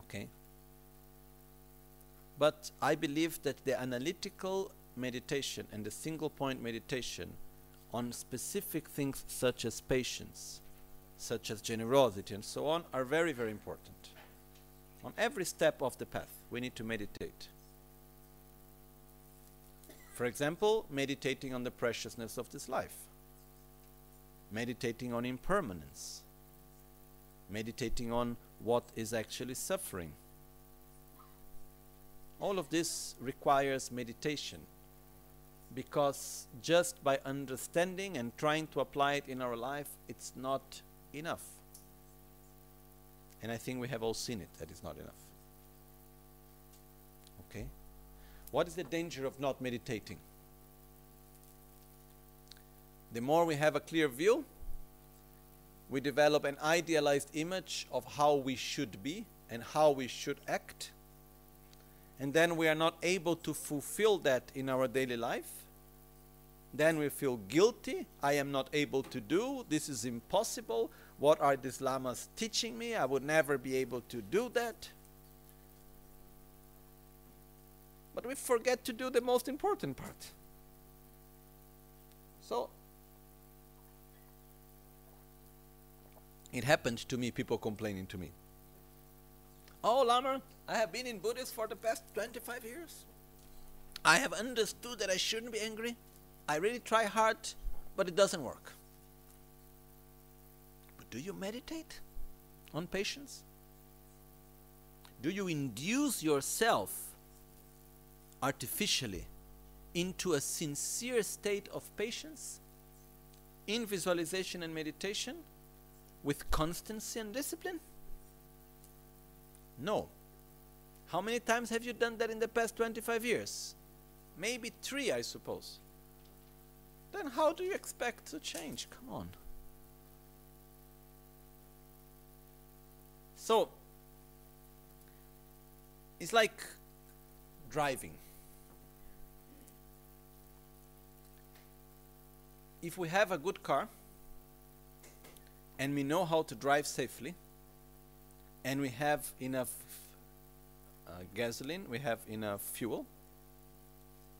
Okay? But I believe that the analytical meditation and the single point meditation on specific things such as patience, such as generosity, and so on, are very, very important. On every step of the path, we need to meditate. For example, meditating on the preciousness of this life, meditating on impermanence, meditating on what is actually suffering. All of this requires meditation, because just by understanding and trying to apply it in our life, it's not enough. And I think we have all seen it, that it's not enough. Okay? What is the danger of not meditating? The more we have a clear view, we develop an idealized image of how we should be and how we should act, and then we are not able to fulfill that in our daily life. Then we feel guilty. I am not able to do. This is impossible. What are these lamas teaching me? I would never be able to do that. But we forget to do the most important part. So, it happened to me, people complaining to me. Oh Lama, I have been in Buddhism for the past twenty-five years. I have understood that I shouldn't be angry. I really try hard, but it doesn't work. But do you meditate on patience? Do you induce yourself artificially into a sincere state of patience in visualization and meditation with constancy and discipline? No. How many times have you done that in the past twenty-five years? Maybe three, I suppose. Then how do you expect to change? Come on. So, it's like driving. If we have a good car and we know how to drive safely and we have enough uh, gasoline, we have enough fuel,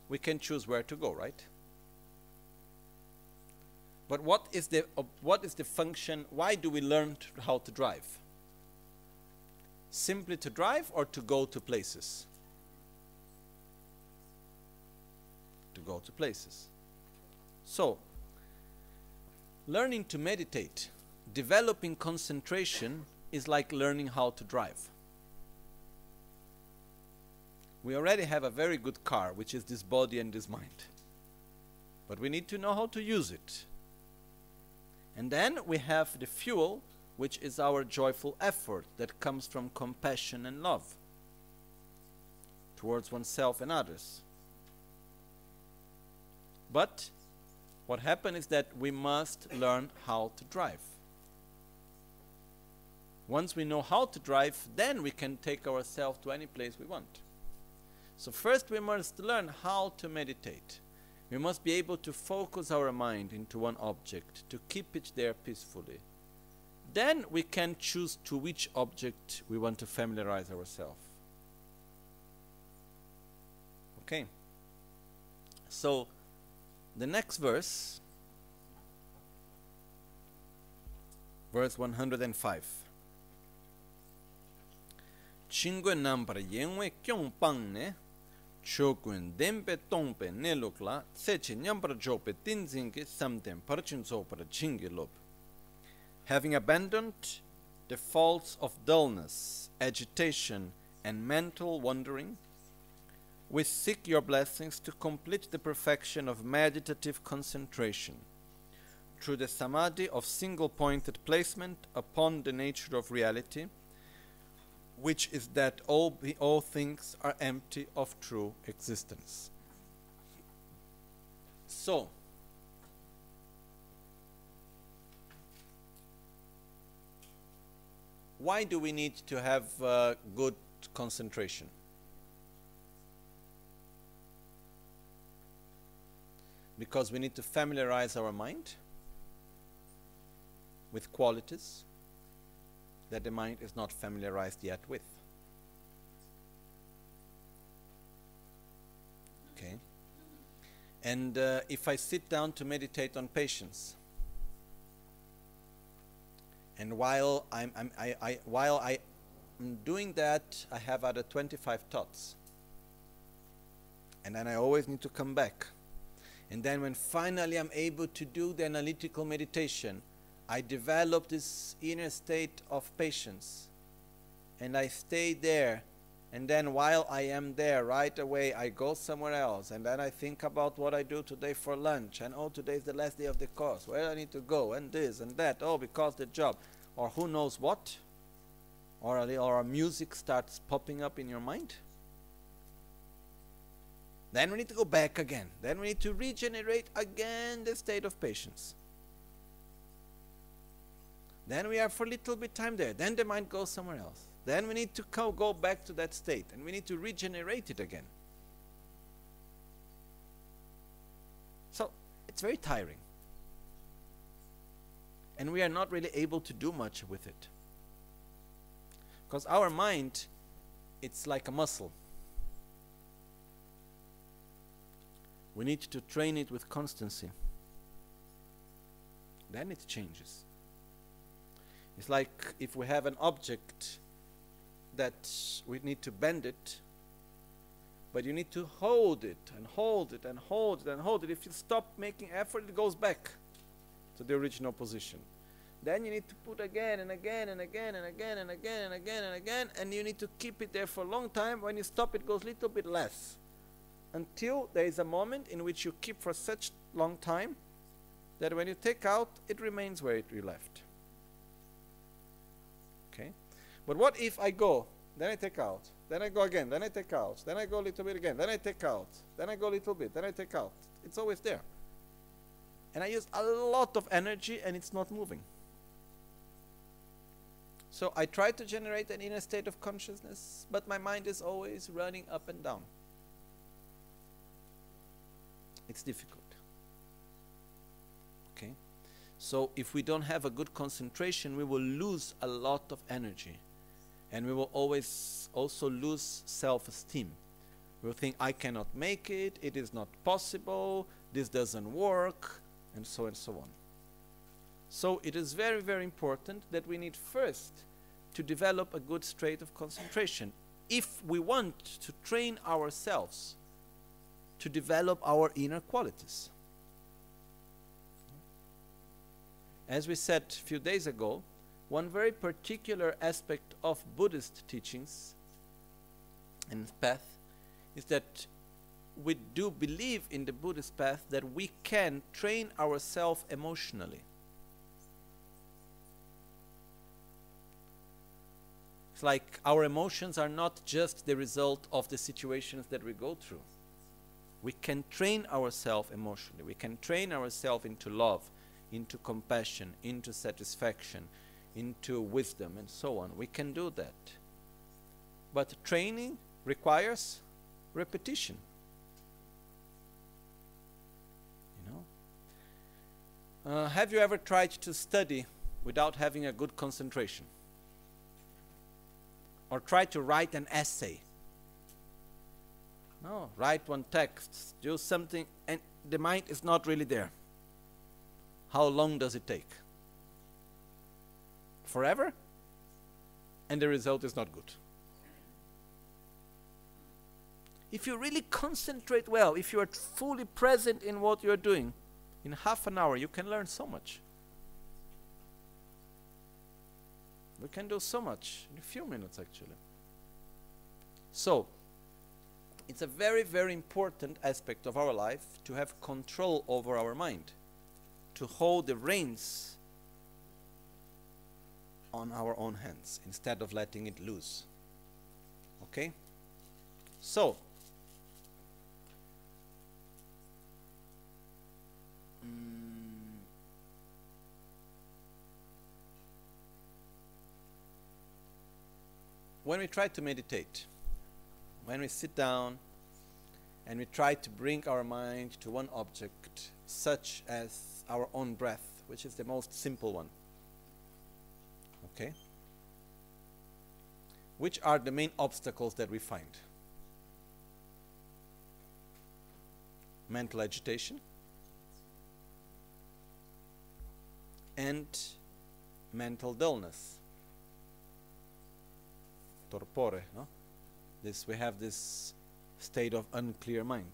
we can choose where to go, right? But what is the uh, what is the function? Why do we learn to, how to drive? Simply to drive or to go to places? To go to places. So, learning to meditate, developing concentration is like learning how to drive. We already have a very good car, which is this body and this mind. But we need to know how to use it. And then we have the fuel, which is our joyful effort that comes from compassion and love towards oneself and others. But what happened is that we must learn how to drive. Once we know how to drive, then we can take ourselves to any place we want. So first we must learn how to meditate. We must be able to focus our mind into one object, to keep it there peacefully. Then we can choose to which object we want to familiarize ourselves. Okay. So, the next verse, verse one hundred five. Chingue nampar yenwe kyong pang ne, chokun dempe tongpe nelukla, seche nyampar jope tinzinke samten parchinsopar chinge lop. Having abandoned the faults of dullness, agitation, and mental wandering, we seek your blessings to complete the perfection of meditative concentration through the samadhi of single-pointed placement upon the nature of reality, which is that all, all things are empty of true existence. So, why do we need to have uh, good concentration? Because we need to familiarize our mind with qualities that the mind is not familiarized yet with. Okay. And uh, if I sit down to meditate on patience, and while I'm, I'm I, I while I'm doing that, I have other twenty-five thoughts, and then I always need to come back. And then when finally I'm able to do the analytical meditation, I develop this inner state of patience, and I stay there. And then while I am there, right away I go somewhere else, and then I think about what I do today for lunch, and oh, today is the last day of the course, where I need to go, and this and that, oh, because the job, or who knows what, or a, or a music starts popping up in your mind. Then we need to go back again, then we need to regenerate again the state of patience. Then we are for a little bit time there, then the mind goes somewhere else. Then we need to co go back to that state, and we need to regenerate it again. So, it's very tiring. And we are not really able to do much with it. Because our mind, it's like a muscle. We need to train it with constancy. Then it changes. It's like if we have an object that we need to bend it, but you need to hold it and hold it and hold it and hold it. If you stop making effort, it goes back to the original position. Then you need to put again and again and again and again and again and again and again, and you need to keep it there for a long time. When you stop, it goes a little bit less, until there is a moment in which you keep for such long time that when you take out, it remains where it you left. Okay? But what if I go, then I take out, then I go again, then I take out, then I go a little bit again, then I take out, then I go a little bit, then I take out. It's always there. And I use a lot of energy and it's not moving. So I try to generate an inner state of consciousness, but my mind is always running up and down. It's difficult. Okay? So if we don't have a good concentration, we will lose a lot of energy. And we will always also lose self-esteem. We'll think, I cannot make it, it is not possible, this doesn't work, and so and so on. So it is very, very important that we need first to develop a good state of concentration. If we want to train ourselves to develop our inner qualities. As we said a few days ago, one very particular aspect of Buddhist teachings and path is that we do believe in the Buddhist path that we can train ourselves emotionally. It's like our emotions are not just the result of the situations that we go through. We can train ourselves emotionally. We can train ourselves into love, into compassion, into satisfaction, into wisdom, and so on. We can do that. But training requires repetition. You know? Uh, have you ever tried to study without having a good concentration? Or tried to write an essay? No, write one text, do something, and the mind is not really there. How long does it take? Forever? And the result is not good. If you really concentrate well, if you are fully present in what you are doing, in half an hour you can learn so much. We can do so much in a few minutes, actually. So, it's a very, very important aspect of our life to have control over our mind, to hold the reins on our own hands instead of letting it loose. Okay? So, mm, when we try to meditate, when we sit down and we try to bring our mind to one object, such as our own breath, which is the most simple one, okay? Which are the main obstacles that we find? Mental agitation and mental dullness. Torpore, no? This, we have this state of unclear mind.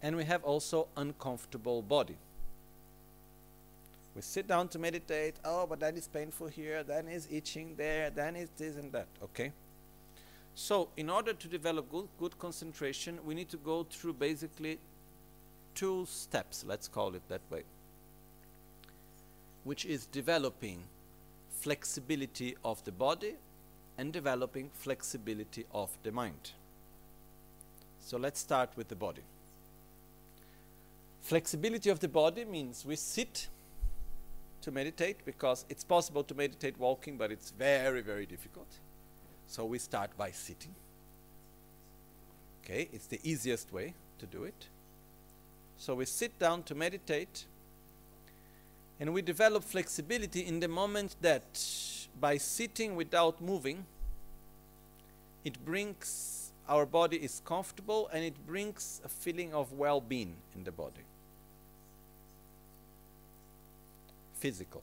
And we have also uncomfortable body. We sit down to meditate, oh, but that is painful here, then is itching there, then is this and that, okay? So, in order to develop good, good concentration, we need to go through basically two steps, let's call it that way, which is developing flexibility of the body and developing flexibility of the mind. So let's start with the body. Flexibility of the body means we sit to meditate, because it's possible to meditate walking, but it's very, very difficult. So we start by sitting. Okay, it's the easiest way to do it. So we sit down to meditate, and we develop flexibility in the moment that by sitting without moving, it brings, our body is comfortable, and it brings a feeling of well-being in the body. Physical.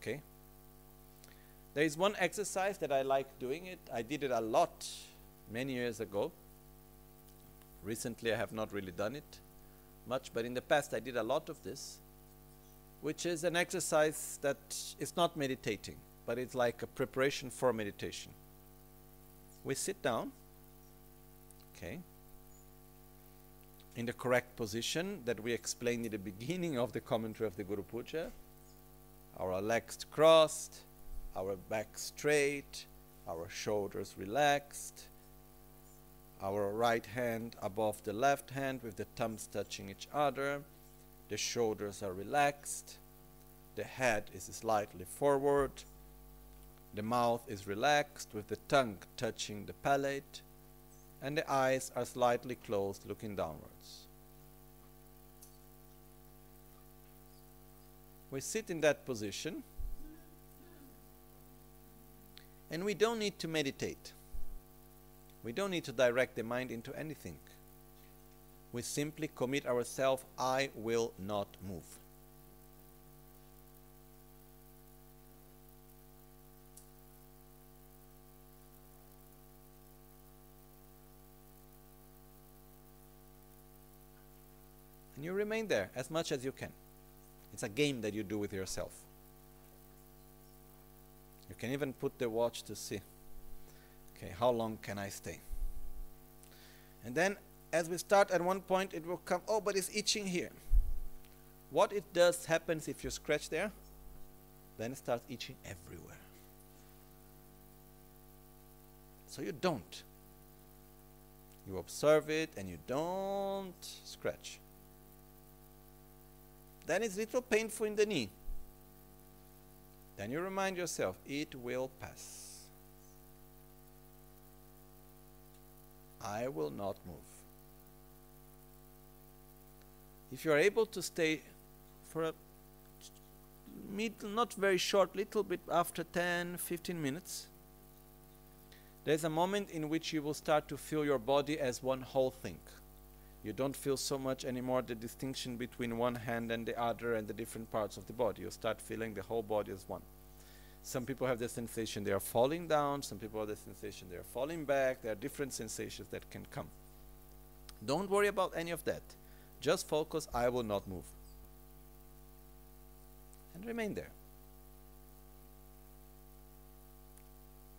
Okay? There is one exercise that I like doing it. I did it a lot many years ago. Recently I have not really done it much, but in the past I did a lot of this, which is an exercise that is not meditating, but it's like a preparation for meditation. We sit down, okay, in the correct position that we explained in the beginning of the commentary of the Guru Puja, our legs crossed, our back straight, our shoulders relaxed, our right hand above the left hand with the thumbs touching each other, the shoulders are relaxed, the head is slightly forward, the mouth is relaxed with the tongue touching the palate, and the eyes are slightly closed, looking downwards. We sit in that position, and we don't need to meditate. We don't need to direct the mind into anything. We simply commit ourselves, I will not move. And you remain there as much as you can. It's a game that you do with yourself. You can even put the watch to see, okay, how long can I stay? And then as we start, at one point it will come, oh, but it's itching here. What it does happens if you scratch there, then it starts itching everywhere. So you don't. You observe it and you don't scratch. Then it's a little painful in the knee. Then you remind yourself, it will pass. I will not move. If you are able to stay for a mid, not very short, little bit after ten, fifteen minutes, there's a moment in which you will start to feel your body as one whole thing. You don't feel so much anymore the distinction between one hand and the other and the different parts of the body. You start feeling the whole body as one. Some people have the sensation they are falling down, some people have the sensation they are falling back. There are different sensations that can come. Don't worry about any of that. Just focus, I will not move. And remain there.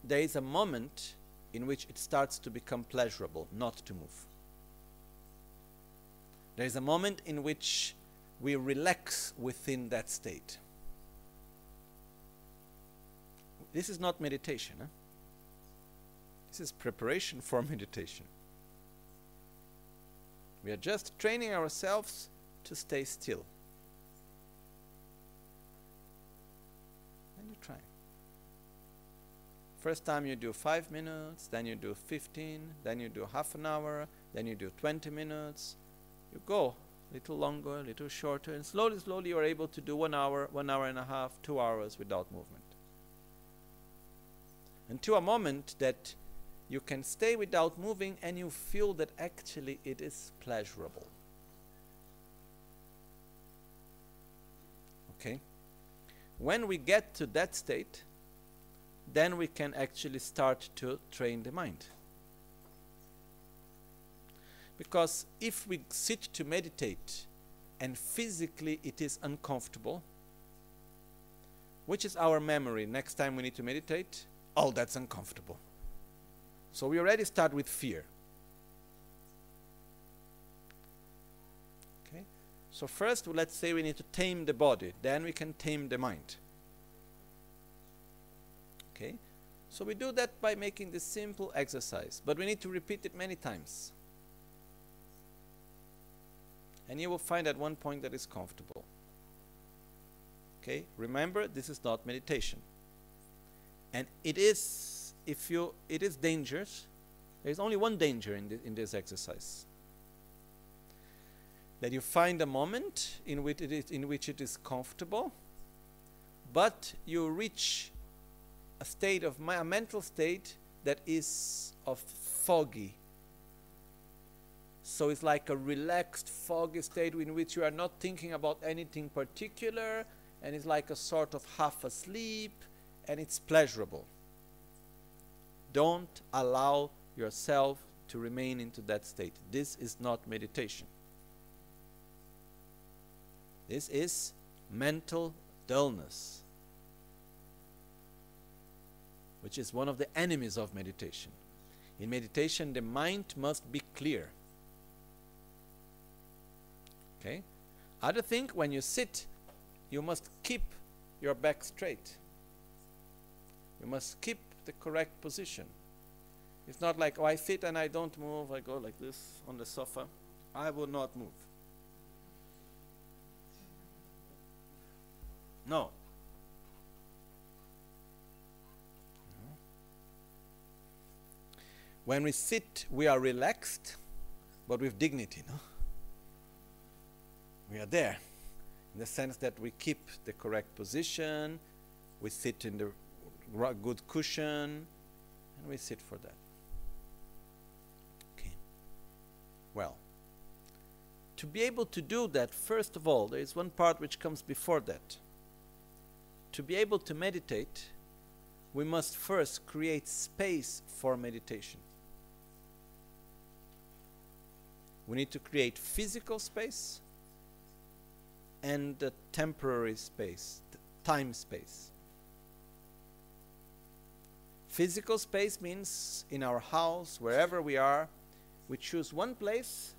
There is a moment in which it starts to become pleasurable not to move. There is a moment in which we relax within that state. This is not meditation. Huh? This is preparation for meditation. We are just training ourselves to stay still. And you try. First time you do five minutes, then you do fifteen, then you do half an hour, then you do twenty minutes. You go a little longer, a little shorter, and slowly, slowly you are able to do one hour, one hour and a half, two hours without movement. Until a moment that you can stay without moving and you feel that actually it is pleasurable. Okay? When we get to that state, then we can actually start to train the mind. Because if we sit to meditate and physically it is uncomfortable, which is our memory, next time we need to meditate, oh, that's uncomfortable. So we already start with fear. Okay? So first, let's say we need to tame the body. Then we can tame the mind. Okay? So we do that by making this simple exercise. But we need to repeat it many times. And you will find at one point that it's comfortable. Okay? Remember, this is not meditation. And it is, if you, it is dangerous. There is only one danger in, the, in this exercise. That you find a moment in which it is, in which it is comfortable, but you reach a state of a mental state that is of foggy. So it's like a relaxed, foggy state in which you are not thinking about anything particular, and it's like a sort of half asleep. and it's pleasurable. Don't allow yourself to remain into that state. This is not meditation. This is mental dullness, which is one of the enemies of meditation. In meditation, the mind must be clear. Okay? Other thing, when you sit, you must keep your back straight. You must keep the correct position. It's not like, oh, I sit and I don't move, I go like this on the sofa. I will not move. No. When we sit, we are relaxed, but with dignity, no? We are there, in the sense that we keep the correct position, we sit in the good cushion, and we sit for that. Okay. Well, to be able to do that, first of all, there is one part which comes before that. To be able to meditate, we must first create space for meditation. We need to create physical space and the temporary space, time space. Physical space means in our house, wherever we are, we choose one place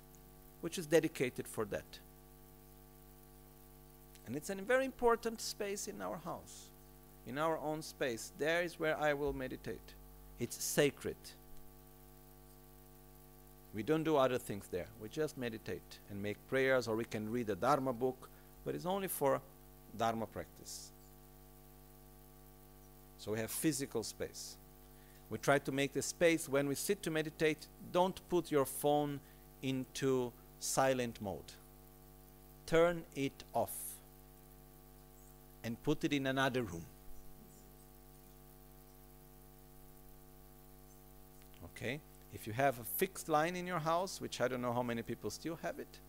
which is dedicated for that. And it's a very important space in our house, in our own space. There is where I will meditate. It's sacred. We don't do other things there. We just meditate and make prayers, or we can read a Dharma book, but it's only for Dharma practice. So we have physical space. We try to make the space when we sit to meditate. Don't put your phone into silent mode. Turn it off and put it in another room. Okay? If you have a fixed line in your house, which I don't know how many people still have it,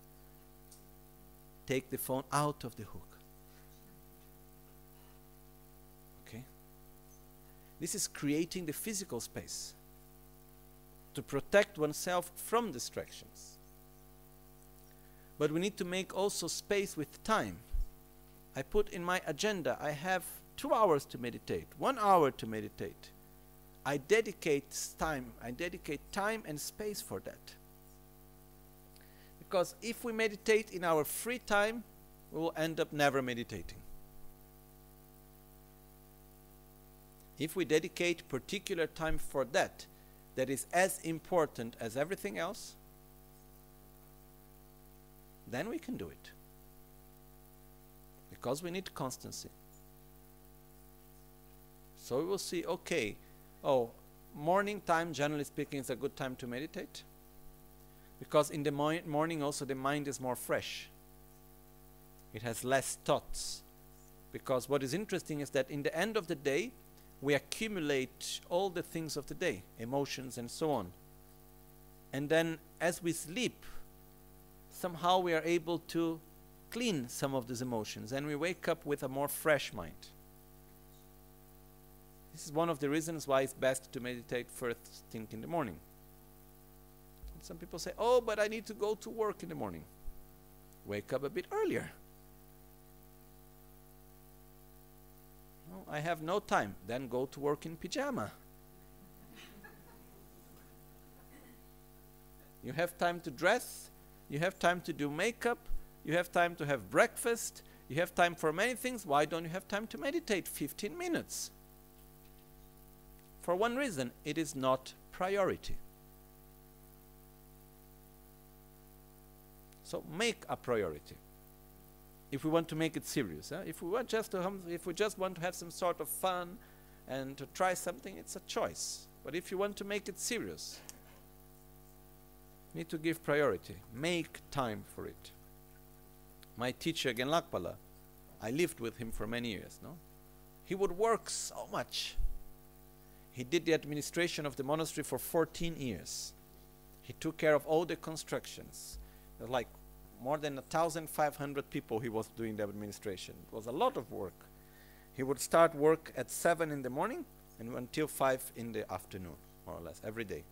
take the phone out of the hook. Okay? This is creating the physical space to protect oneself from distractions. But we need to make also space with time. I put in my agenda, I have two hours to meditate, one hour to meditate. I dedicate time, I dedicate time and space for that. Because if we meditate in our free time, we will end up never meditating. If we dedicate particular time for that, that is as important as everything else, then we can do it. Because we need constancy. So we will see, okay, oh, morning time, generally speaking, is a good time to meditate. Because in the mo morning also the mind is more fresh. It has less thoughts. Because what is interesting is that in the end of the day, we accumulate all the things of the day, emotions and so on. And then as we sleep, somehow we are able to clean some of these emotions and we wake up with a more fresh mind. This is one of the reasons why it's best to meditate first thing in the morning. And some people say, oh, but I need to go to work in the morning. Wake up a bit earlier. No, I have no time. Then go to work in pyjama. You have time to dress. You have time to do makeup. You have time to have breakfast. You have time for many things. Why don't you have time to meditate fifteen minutes? For one reason, it is not priority. So make a priority. If we want to make it serious, eh? If we want just to hum, if we just want to have some sort of fun and to try something, it's a choice. But if you want to make it serious, you need to give priority. Make time for it. My teacher Gen Lhagpa-la, I lived with him for many years. No, he would work so much. He did the administration of the monastery for fourteen years. He took care of all the constructions. There were like more than one thousand five hundred people he was doing the administration. It was a lot of work. He would start work at seven in the morning and until five in the afternoon, more or less, every day.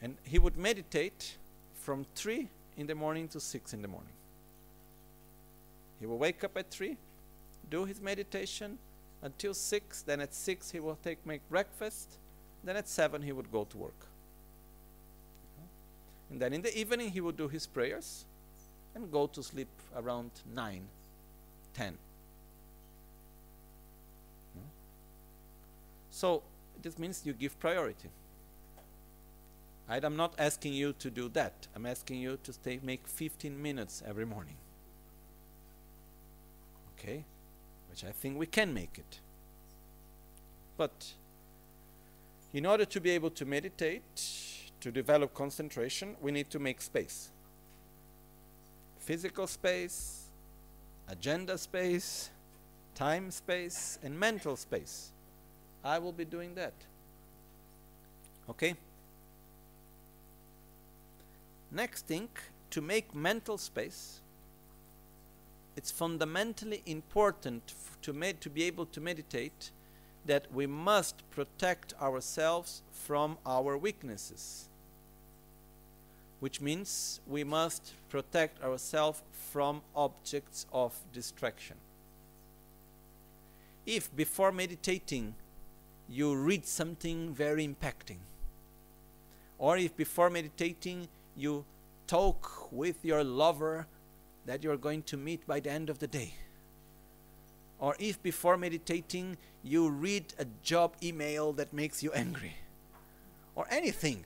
And he would meditate from three in the morning to six in the morning. He will wake up at three, do his meditation until six, then at six he will take make breakfast, then at seven he would go to work. And then in the evening he would do his prayers and go to sleep around nine, ten. So this means you give priority. I'm not asking you to do that. I'm asking you to stay, make fifteen minutes every morning. Okay? Which I think we can make it. But in order to be able to meditate, to develop concentration, we need to make space. Physical space, agenda space, time space, and mental space. I will be doing that. Okay? Next thing, to make mental space, it's fundamentally important to, to be able to meditate that we must protect ourselves from our weaknesses, which means we must protect ourselves from objects of distraction. If before meditating you read something very impacting, or if before meditating you talk with your lover that you're going to meet by the end of the day, or if before meditating you read a job email that makes you angry, or anything,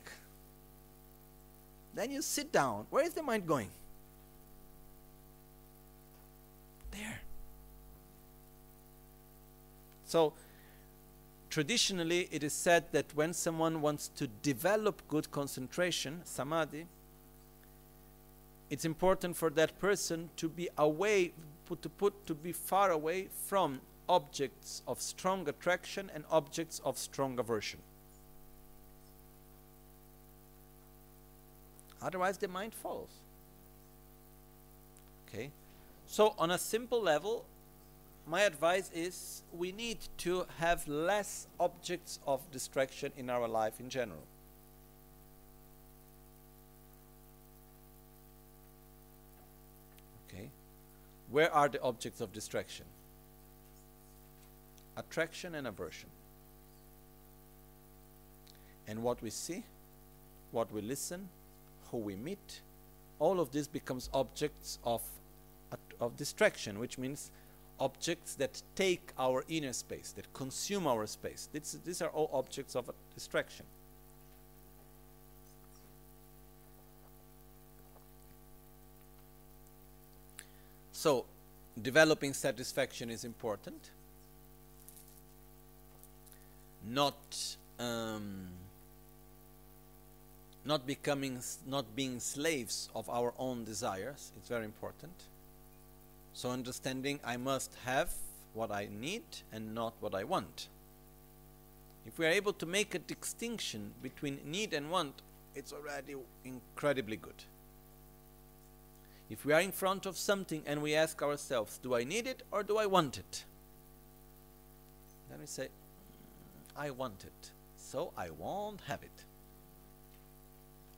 then you sit down. Where is the mind going? There. So traditionally it is said that when someone wants to develop good concentration, samadhi, it's important for that person to be away, put, to put, to be far away from objects of strong attraction and objects of strong aversion. Otherwise, the mind follows. Okay, so on a simple level, my advice is we need to have less objects of distraction in our life in general. Where are the objects of distraction? Attraction and aversion. And what we see, what we listen, who we meet, all of this becomes objects of, of distraction, which means objects that take our inner space, that consume our space. This, these are all objects of distraction. So, developing satisfaction is important. Not, um, not becoming, not being slaves of our own desires. It's very important. So, understanding I must have what I need and not what I want. If we are able to make a distinction between need and want, it's already incredibly good. If we are in front of something and we ask ourselves, do I need it or do I want it? Then we say, I want it, so I won't have it.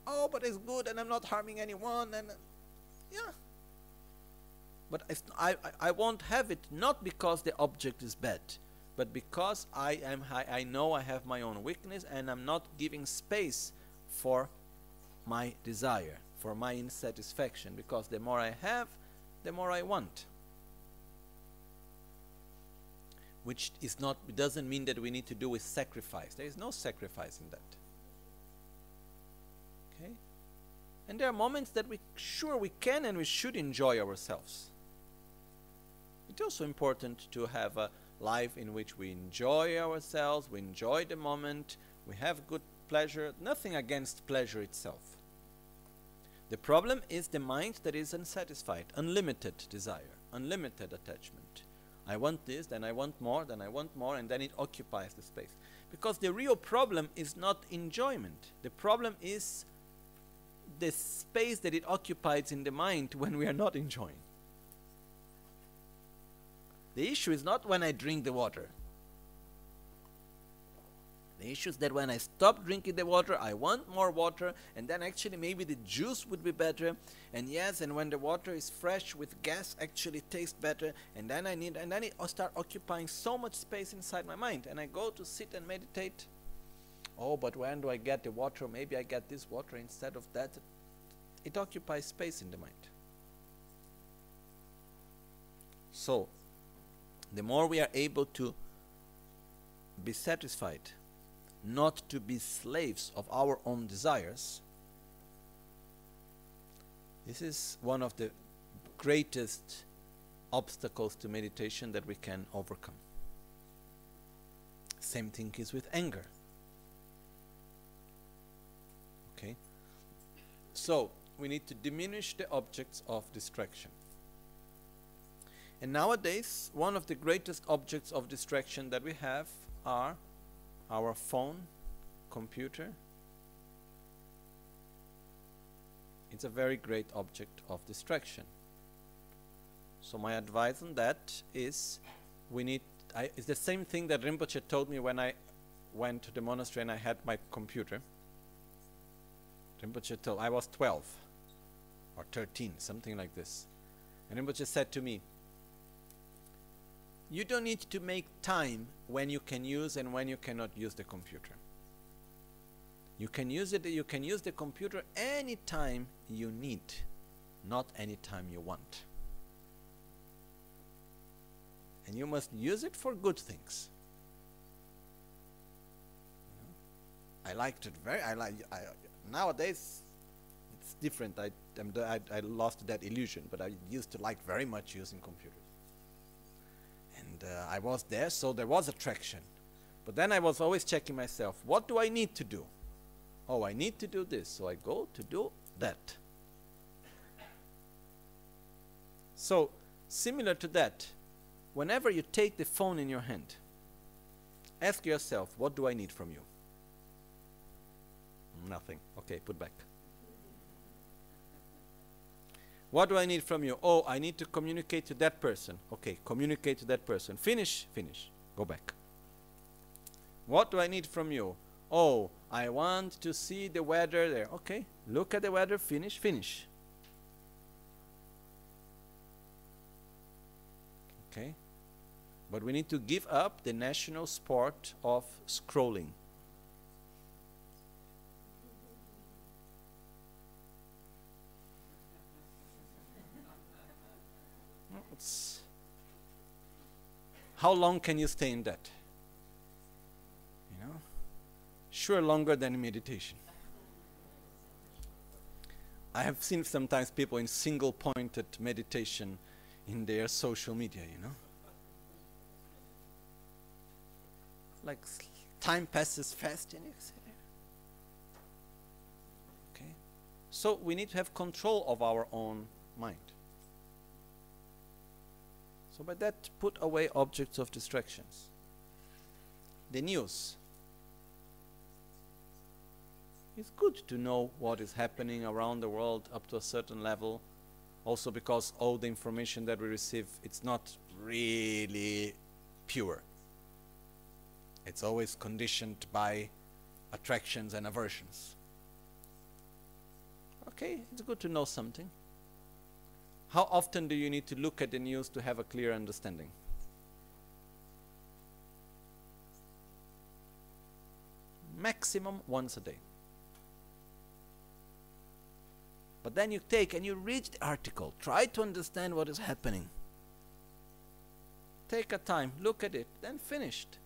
Oh, but it's good and I'm not harming anyone. And yeah. But it's, I, I, I won't have it, not because the object is bad, but because I, am, I, I know I have my own weakness and I'm not giving space for my desire, for my insatisfaction, because the more I have, the more I want. Which is not, it doesn't mean that we need to do with sacrifice. There is no sacrifice in that. Okay? And there are moments that we, sure, we can and we should enjoy ourselves. It's also important to have a life in which we enjoy ourselves, we enjoy the moment, we have good pleasure, nothing against pleasure itself. The problem is the mind that is unsatisfied, unlimited desire, unlimited attachment. I want this, then I want more, then I want more, and then it occupies the space. Because the real problem is not enjoyment. The problem is the space that it occupies in the mind when we are not enjoying. The issue is not when I drink the water. The issue is that when I stop drinking the water, I want more water, and then actually maybe the juice would be better. And yes, and when the water is fresh with gas, actually tastes better. And then I need, and then it starts occupying so much space inside my mind. And I go to sit and meditate. Oh, but when do I get the water? Maybe I get this water instead of that. It occupies space in the mind. So, the more we are able to be satisfied, not to be slaves of our own desires. This is one of the greatest obstacles to meditation that we can overcome. Same thing is with anger. Okay? So, we need to diminish the objects of distraction. And nowadays, one of the greatest objects of distraction that we have are our phone, computer. It's a very great object of distraction. So my advice on that is, we need, I, it's the same thing that Rinpoche told me when I went to the monastery and I had my computer. Rinpoche told, I was twelve or thirteen, something like this. And Rinpoche said to me, you don't need to make time when you can use and when you cannot use the computer. You can use it, you can use the computer any time you need, not any time you want. And you must use it for good things. I liked it very, I like, I, nowadays it's different. I, I, I lost that illusion, but I used to like very much using computers. And uh, I was there, so there was attraction. But then I was always checking myself, what do I need to do? Oh, I need to do this, so I go to do that. So, similar to that, whenever you take the phone in your hand, ask yourself, what do I need from you? Nothing. Okay, put back. What do I need from you? Oh, I need to communicate to that person. Okay, communicate to that person. Finish, finish. Go back. What do I need from you? Oh, I want to see the weather there. Okay, look at the weather. Finish, finish. Okay. But we need to give up the national sport of scrolling. How long can you stay in that? You know? Sure, longer than meditation. I have seen sometimes people in single-pointed meditation in their social media, you know? Like, time passes fast and you sit there. Okay? So, we need to have control of our own mind. So by that, put away objects of distractions. The news. It's good to know what is happening around the world up to a certain level, also because all the information that we receive, it's not really pure. It's always conditioned by attractions and aversions. Okay, it's good to know something. How often do you need to look at the news to have a clear understanding? Maximum once a day. But then you take and you read the article. Try to understand what is happening. Take a time, look at it, then finished.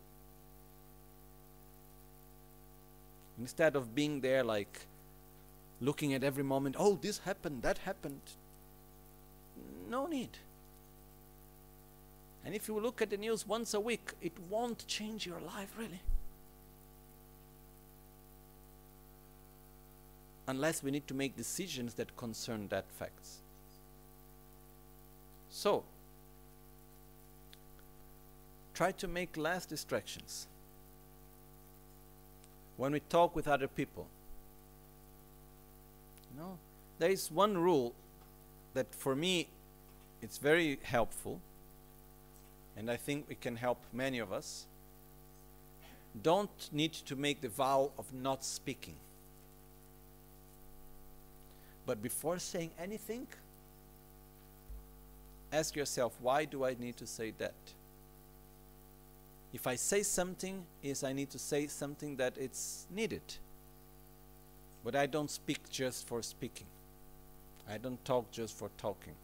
Instead of being there like looking at every moment, oh, this happened, that happened. No need. And if you look at the news once a week, it won't change your life, really. Unless we need to make decisions that concern that facts. So, try to make less distractions. When we talk with other people, you know, there is one rule that for me, it's very helpful. and I think it can help many of us, don't need to make the vow of not speaking. But before saying anything, ask yourself, why do I need to say that? If I say something, is I need to say something that it's needed. But I don't speak just for speaking. I don't talk just for talking.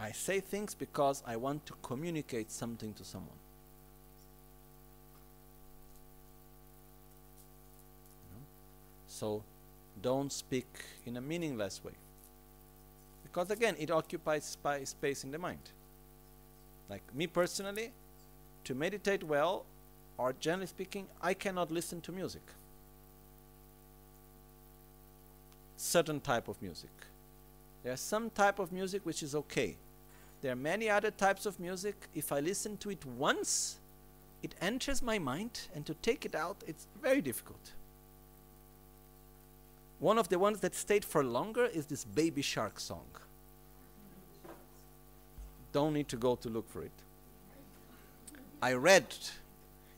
I say things because I want to communicate something to someone. You know? So don't speak in a meaningless way. Because again, it occupies space in the mind. Like me personally, to meditate well, or generally speaking, I cannot listen to music. Certain type of music. There are some type of music which is okay. There are many other types of music. If I listen to it once, it enters my mind, and to take it out, it's very difficult. One of the ones that stayed for longer is this Baby Shark song. Don't need to go to look for it. I read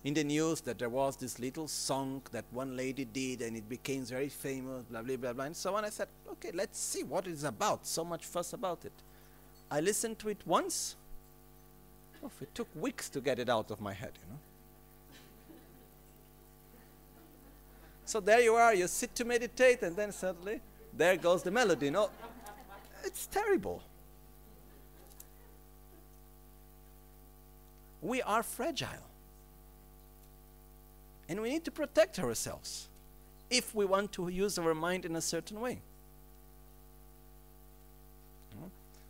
in the news that there was this little song that one lady did and it became very famous, blah, blah, blah, blah, and so on. I said, okay, let's see what it's about, so much fuss about it. I listened to it once. Oh, it took weeks to get it out of my head, you know. So there you are, you sit to meditate, and then suddenly, there goes the melody, you know. It's terrible. We are fragile. And we need to protect ourselves if we want to use our mind in a certain way.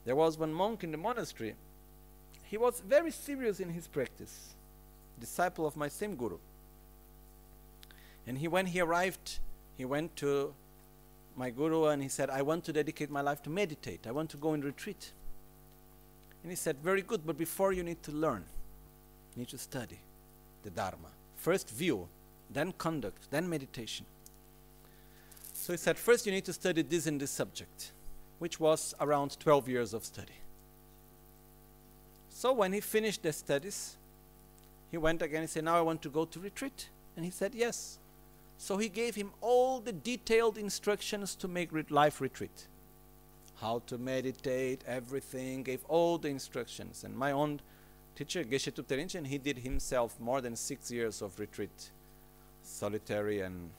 There was one monk in the monastery. He was very serious in his practice, disciple of my same guru. And he, when he arrived, he went to my guru and he said, I want to dedicate my life to meditate. I want to go in retreat. And he said, very good, but before you need to learn, you need to study the Dharma. First view, then conduct, then meditation. So he said, first you need to study this and this subject, which was around twelve years of study. So when he finished the studies, he went again and said, now I want to go to retreat. And he said, yes. So he gave him all the detailed instructions to make re- life retreat. How to meditate, everything, gave all the instructions. And my own teacher, Geshe Thupten Rinchen, he did himself more than six years of retreat, solitary and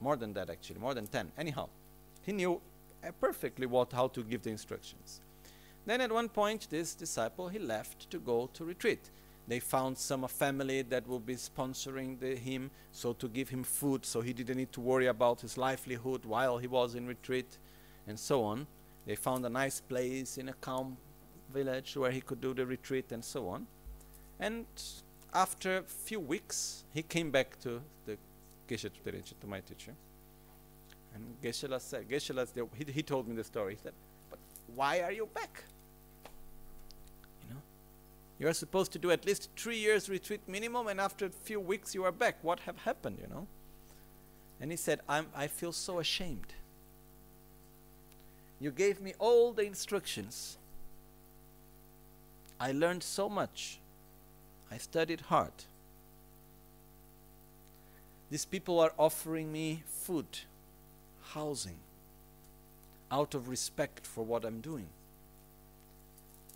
more than that actually, more than ten. Anyhow, he knew perfectly what, how to give the instructions. Then at one point, this disciple, he left to go to retreat. They found some family that would be sponsoring the, him, so to give him food, so he didn't need to worry about his livelihood while he was in retreat, and so on. They found a nice place in a calm village where he could do the retreat, and so on. And after a few weeks, he came back to the Geshe Thupten Rinchen, to my teacher. And Geshe Thupten said, Geshe Thupten said, he, he told me the story. He said, but why are you back? You are supposed to do at least three years retreat minimum, and after a few weeks you are back. What have happened, you know? And he said, I'm, I feel so ashamed. You gave me all the instructions. I learned so much. I studied hard. These people are offering me food, housing, out of respect for what I'm doing.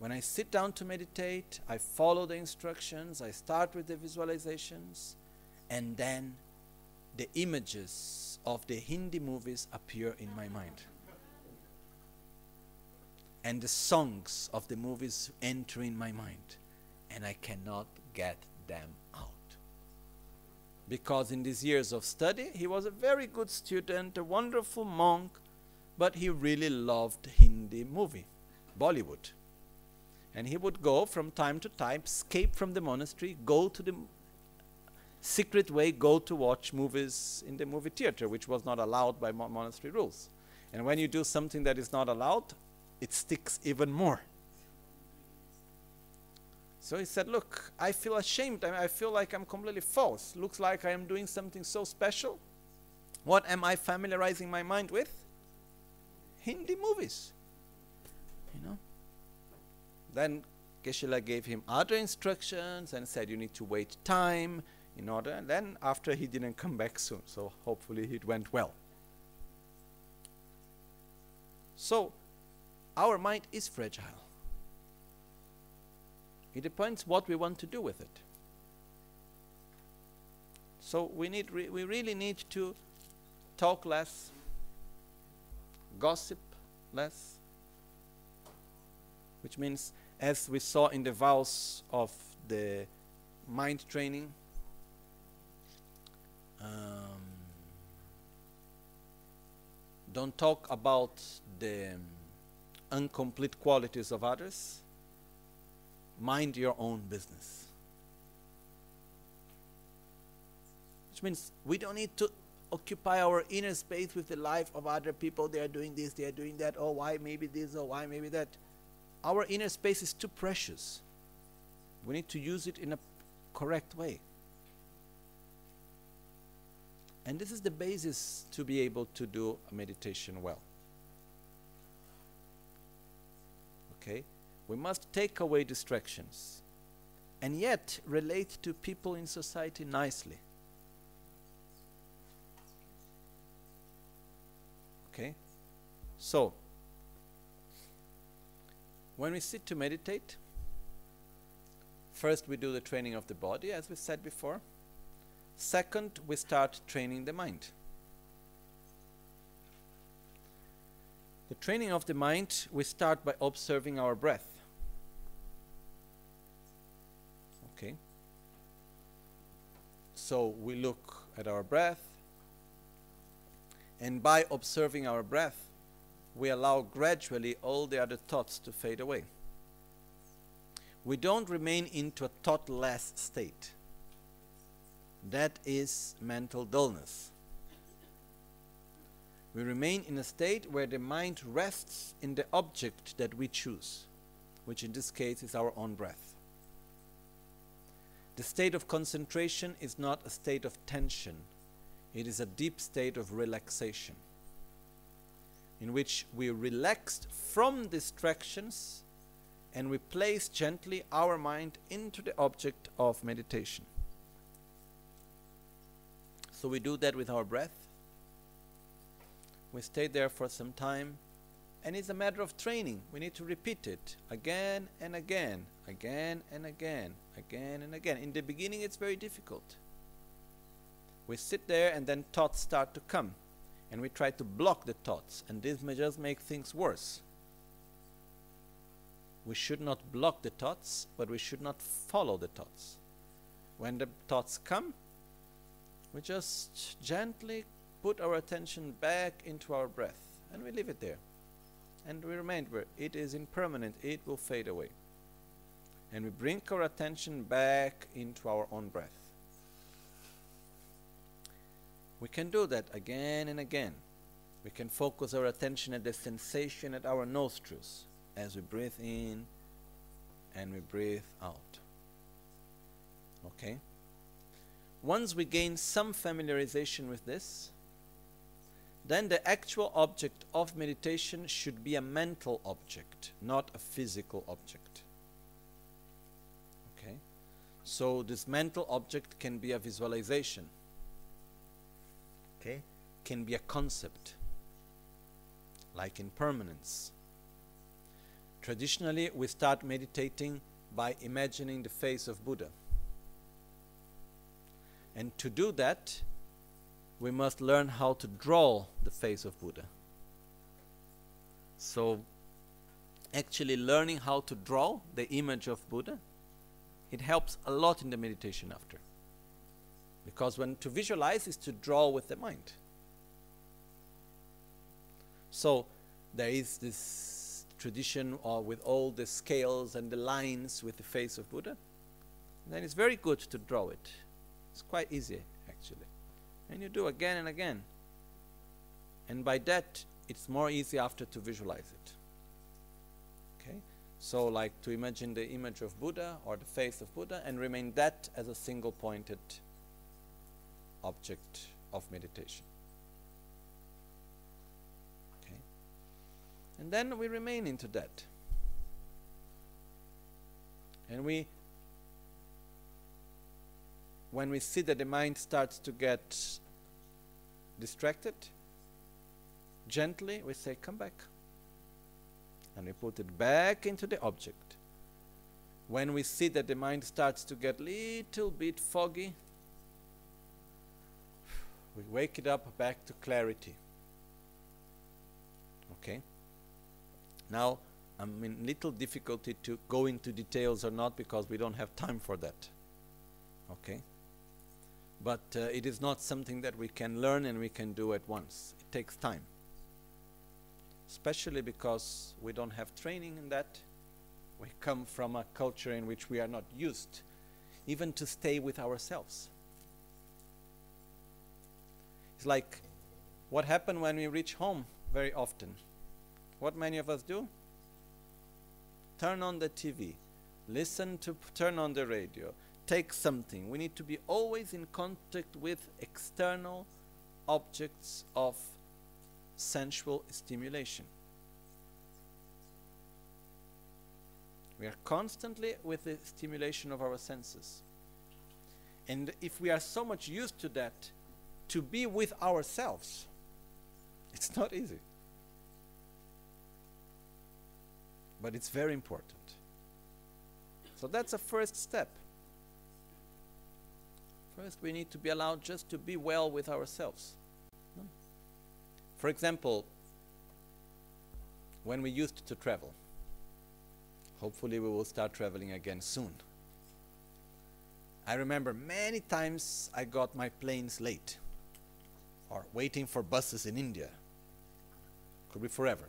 When I sit down to meditate, I follow the instructions, I start with the visualizations, and then the images of the Hindi movies appear in my mind. And the songs of the movies enter in my mind, and I cannot get them out. Because in these years of study, he was a very good student, a wonderful monk, but he really loved Hindi movie, Bollywood. And he would go from time to time, escape from the monastery, go to the secret way, go to watch movies in the movie theater, which was not allowed by mo monastery rules. And when you do something that is not allowed, it sticks even more. So he said, look, I feel ashamed. I, I feel like I'm completely false. Looks like I am doing something so special. What am I familiarizing my mind with? Hindi movies, you know? Then Geshe La gave him other instructions and said, you need to wait time in order. And then after, he didn't come back soon. So hopefully it went well. So our mind is fragile. It depends what we want to do with it. So we need, re we really need to talk less, gossip less, which means, as we saw in the vows of the mind training, um, don't talk about the incomplete qualities of others, mind your own business. Which means we don't need to occupy our inner space with the life of other people. They are doing this, they are doing that, oh why maybe this, oh why maybe that. Our inner space is too precious. We need to use it in a correct way. And this is the basis to be able to do a meditation well. Okay? We must take away distractions and yet relate to people in society nicely. Okay? So, when we sit to meditate, first we do the training of the body, as we said before. Second, we start training the mind. The training of the mind, we start by observing our breath. Okay? So we look at our breath, and by observing our breath, we allow gradually all the other thoughts to fade away. We don't remain into a thoughtless state. That is mental dullness. We remain in a state where the mind rests in the object that we choose, which in this case is our own breath. The state of concentration is not a state of tension. It is a deep state of relaxation, in which we relaxed from distractions and we place gently our mind into the object of meditation. So we do that with our breath. We stay there for some time, and it's a matter of training. We need to repeat it again and again, again and again, again and again. In the beginning it's very difficult. We sit there and then thoughts start to come. And we try to block the thoughts, and this may just make things worse. We should not block the thoughts, but we should not follow the thoughts. When the thoughts come, we just gently put our attention back into our breath, and we leave it there. And we remember, it is impermanent, it will fade away. And we bring our attention back into our own breath. We can do that again and again. We can focus our attention at the sensation at our nostrils as we breathe in and we breathe out. Okay? Once we gain some familiarization with this, then the actual object of meditation should be a mental object, not a physical object. Okay? So this mental object can be a visualization. Okay, can be a concept, like impermanence. Traditionally, we start meditating by imagining the face of Buddha. And to do that, we must learn how to draw the face of Buddha. So, actually learning how to draw the image of Buddha, it helps a lot in the meditation after. Because when to visualize is to draw with the mind. So there is this tradition uh, with all the scales and the lines with the face of Buddha. And then it's very good to draw it. It's quite easy actually. And you do again and again. And by that it's more easy after to visualize it. Okay? So like to imagine the image of Buddha or the face of Buddha and remain that as a single pointed object of meditation. Okay. And then we remain into that. And we, when we see that the mind starts to get distracted, gently we say, come back. And we put it back into the object. When we see that the mind starts to get a little bit foggy, we wake it up back to clarity. Okay? Now, I'm in little difficulty to go into details or not, because we don't have time for that. Okay? But uh, it is not something that we can learn and we can do at once. It takes time. Especially because we don't have training in that. We come from a culture in which we are not used even to stay with ourselves. It's like what happens when we reach home very often. What many of us do? Turn on the T V, listen to, turn on the radio, take something. We need to be always in contact with external objects of sensual stimulation. We are constantly with the stimulation of our senses. And if we are so much used to that, to be with ourselves, it's not easy. But it's very important. So that's a first step. First, we need to be allowed just to be well with ourselves. For example, when we used to travel, hopefully we will start traveling again soon. I remember many times I got my planes late, or waiting for buses in India. Could be forever.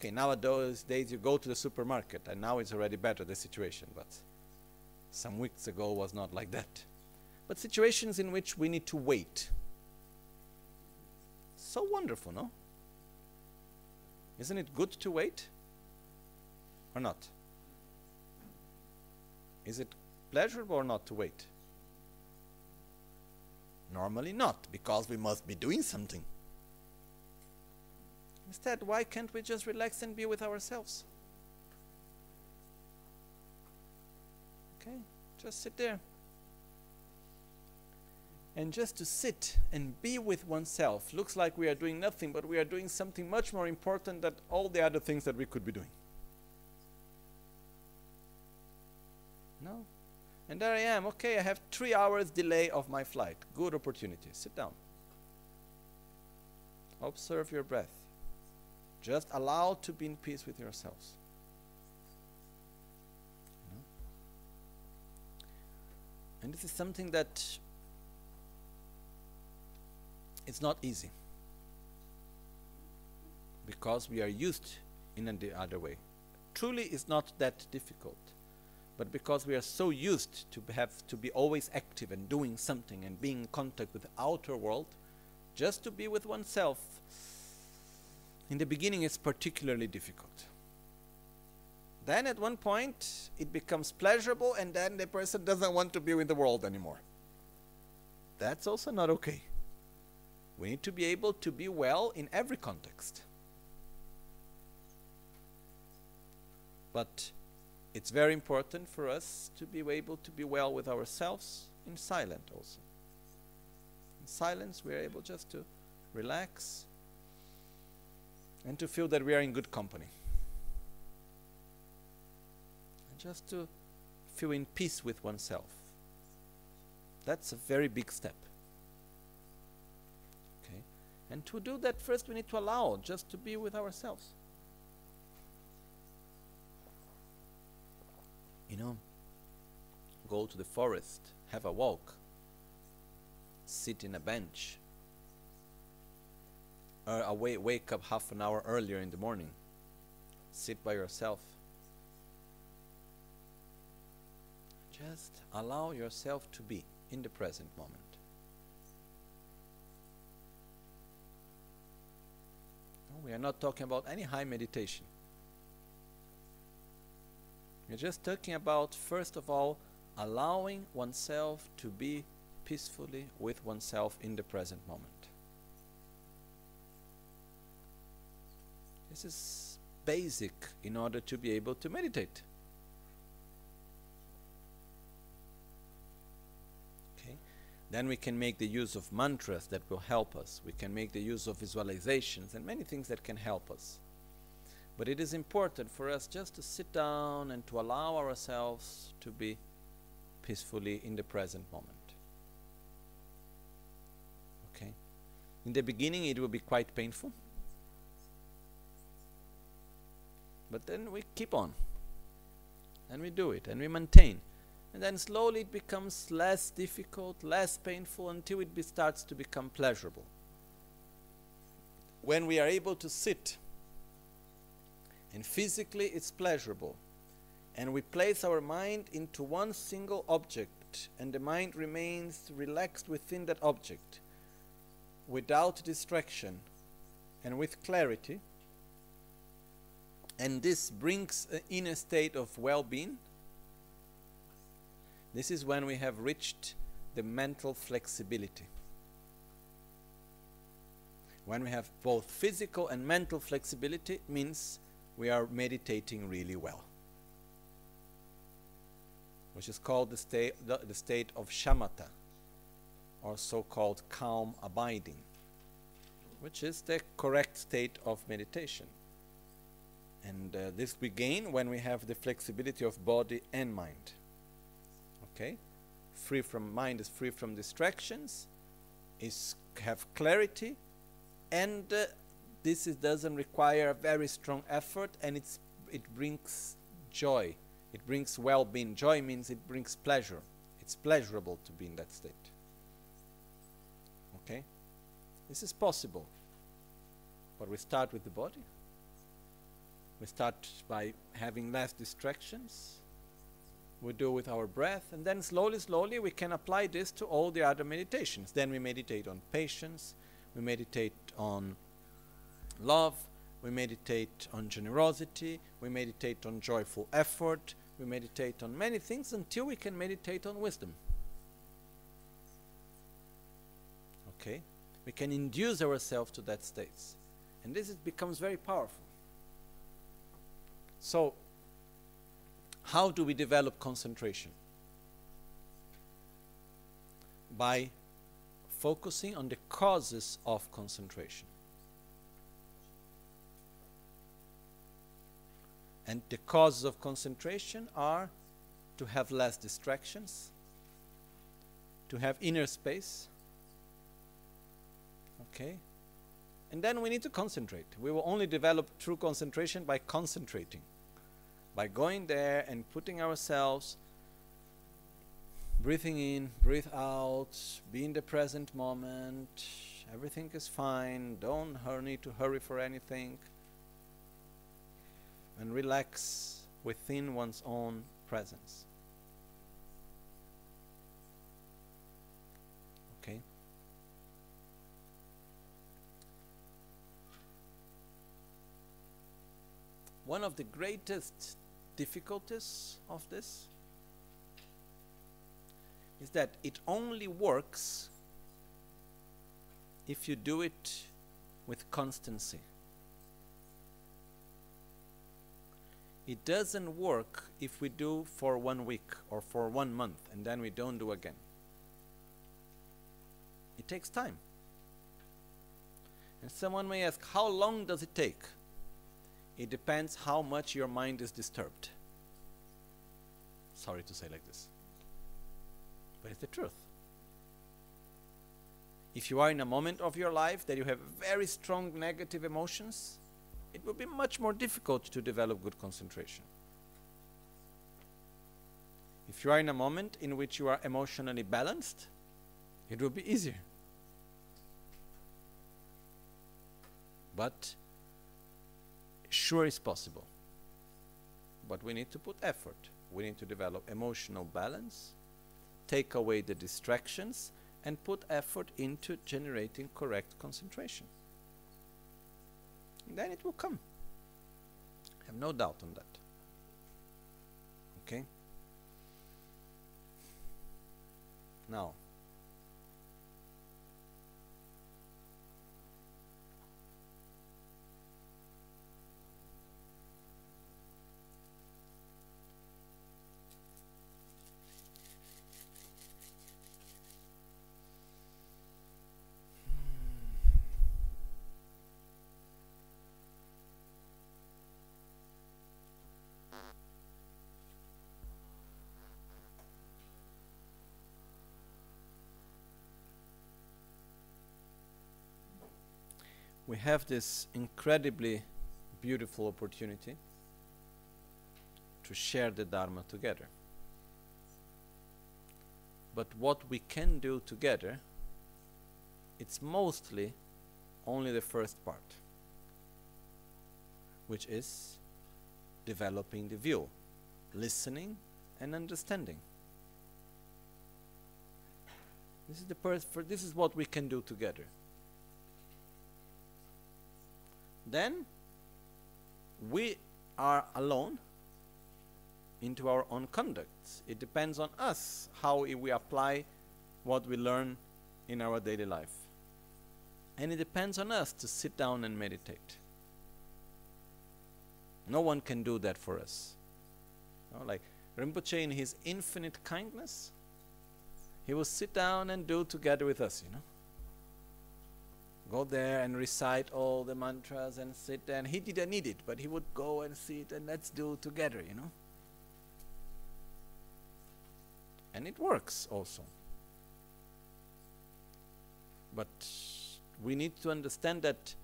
Okay, nowadays you go to the supermarket, and now it's already better, the situation, but some weeks ago was not like that. But situations in which we need to wait. So wonderful, no? Isn't it good to wait? Or not? Is it pleasurable or not to wait? Normally not, because we must be doing something. Instead, why can't we just relax and be with ourselves? Okay, just sit there. And just to sit and be with oneself looks like we are doing nothing, but we are doing something much more important than all the other things that we could be doing. No? And there I am. Okay, I have three hours delay of my flight. Good opportunity. Sit down. Observe your breath. Just allow to be in peace with yourselves. And this is something that it's not easy, because we are used in the other way. Truly, it's not that difficult. But because we are so used to have to be always active and doing something and being in contact with the outer world, just to be with oneself, in the beginning it's particularly difficult. Then at one point it becomes pleasurable, and then the person doesn't want to be with the world anymore. That's also not okay. We need to be able to be well in every context. But it's very important for us to be able to be well with ourselves in silence also. In silence we are able just to relax and to feel that we are in good company. And just to feel in peace with oneself. That's a very big step. Okay? And to do that, first we need to allow just to be with ourselves. You know, go to the forest, have a walk, sit in a bench, or away, wake up half an hour earlier in the morning, sit by yourself. Just allow yourself to be in the present moment. No, we are not talking about any high meditation. We're just talking about, first of all, allowing oneself to be peacefully with oneself in the present moment. This is basic in order to be able to meditate. Then we can make the use of mantras that will help us. We can make the use of visualizations and many things that can help us. But it is important for us just to sit down and to allow ourselves to be peacefully in the present moment. Okay? In the beginning it will be quite painful. But then we keep on. And we do it and we maintain. And then slowly it becomes less difficult, less painful, until it be starts to become pleasurable. When we are able to sit, and physically it's pleasurable, and we place our mind into one single object, and the mind remains relaxed within that object, without distraction, and with clarity, and this brings in a state of well-being. This is when we have reached the mental flexibility. When we have both physical and mental flexibility, it means we are meditating really well, which is called the state, the, the state of shamatha, or so-called calm abiding, which is the correct state of meditation. And uh, this we gain when we have the flexibility of body and mind. Okay, free from mind is free from distractions, is have clarity, and uh, this is, doesn't require a very strong effort, and it's it brings joy, it brings well-being. Joy means it brings pleasure. It's pleasurable to be in that state. Okay, this is possible, but we start with the body. We start by having less distractions. We do with our breath, and then slowly, slowly we can apply this to all the other meditations. Then we meditate on patience, we meditate on love, we meditate on generosity, we meditate on joyful effort, we meditate on many things until we can meditate on wisdom. Okay? We can induce ourselves to that state. And this is, becomes very powerful. So, how do we develop concentration? By focusing on the causes of concentration. And the causes of concentration are to have less distractions, to have inner space. Okay? And then we need to concentrate. We will only develop true concentration by concentrating. By going there and putting ourselves, breathing in, breathe out, be in the present moment, everything is fine, don't need to hurry for anything, and relax within one's own presence. Okay? One of the greatest difficulties of this is that it only works if you do it with constancy. It doesn't work if we do for one week or for one month and then we don't do again. It takes time. And someone may ask, how long does it take? It depends how much your mind is disturbed. Sorry to say like this, but it's the truth. If you are in a moment of your life that you have very strong negative emotions, it will be much more difficult to develop good concentration. If you are in a moment in which you are emotionally balanced, it will be easier. But sure, it's possible, but we need to put effort. We need to develop emotional balance, take away the distractions, and put effort into generating correct concentration. And then it will come. I have no doubt on that. Okay? Now, we have this incredibly beautiful opportunity to share the Dharma together. But what we can do together, it's mostly only the first part, which is developing the view, listening and understanding. This is the first, for this is what we can do together. Then we are alone into our own conduct. It depends on us how we apply what we learn in our daily life. And it depends on us to sit down and meditate. No one can do that for us. You know, like Rinpoche, in his infinite kindness, he will sit down and do together with us, you know. Go there and recite all the mantras and sit there. And he didn't need it, but he would go and sit and let's do together, you know. And it works also. But we need to understand that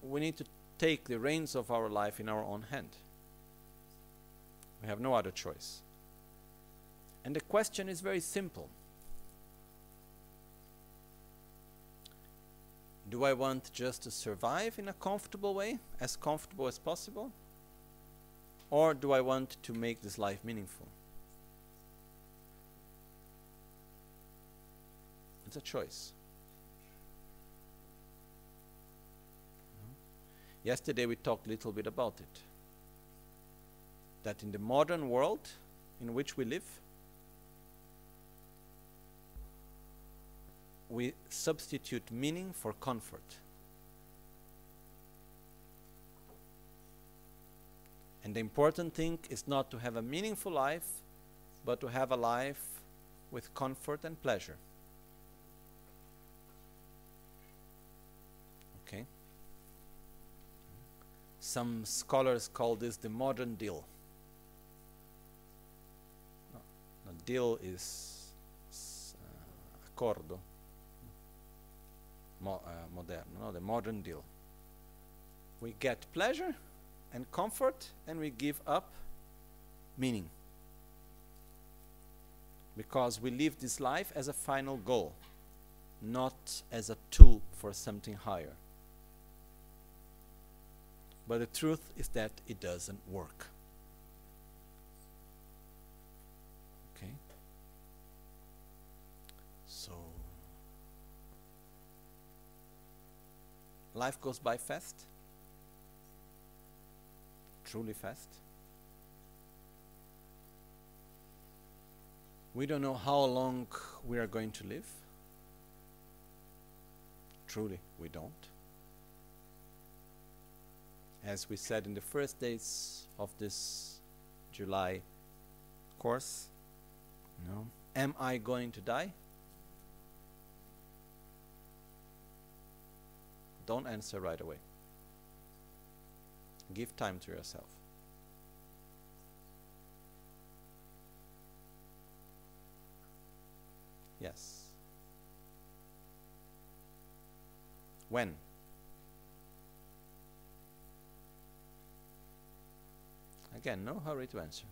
we need to take the reins of our life in our own hand. We have no other choice. And the question is very simple. Do I want just to survive in a comfortable way, as comfortable as possible? Or do I want to make this life meaningful? It's a choice. Yesterday we talked a little bit about it. That in the modern world in which we live, we substitute meaning for comfort. And the important thing is not to have a meaningful life, but to have a life with comfort and pleasure. Okay. Some scholars call this the modern deal. No, no, deal is uh, accordo, Mo, uh, moderno, no, the modern deal. We get pleasure and comfort and we give up meaning. Because we live this life as a final goal, not as a tool for something higher. But the truth is that it doesn't work. Okay? So, life goes by fast, truly fast. We don't know how long we are going to live. Truly, we don't. As we said in the first days of this July course, no. Am I going to die? Don't answer right away. Give time to yourself. Yes. When? Again, no hurry to answer.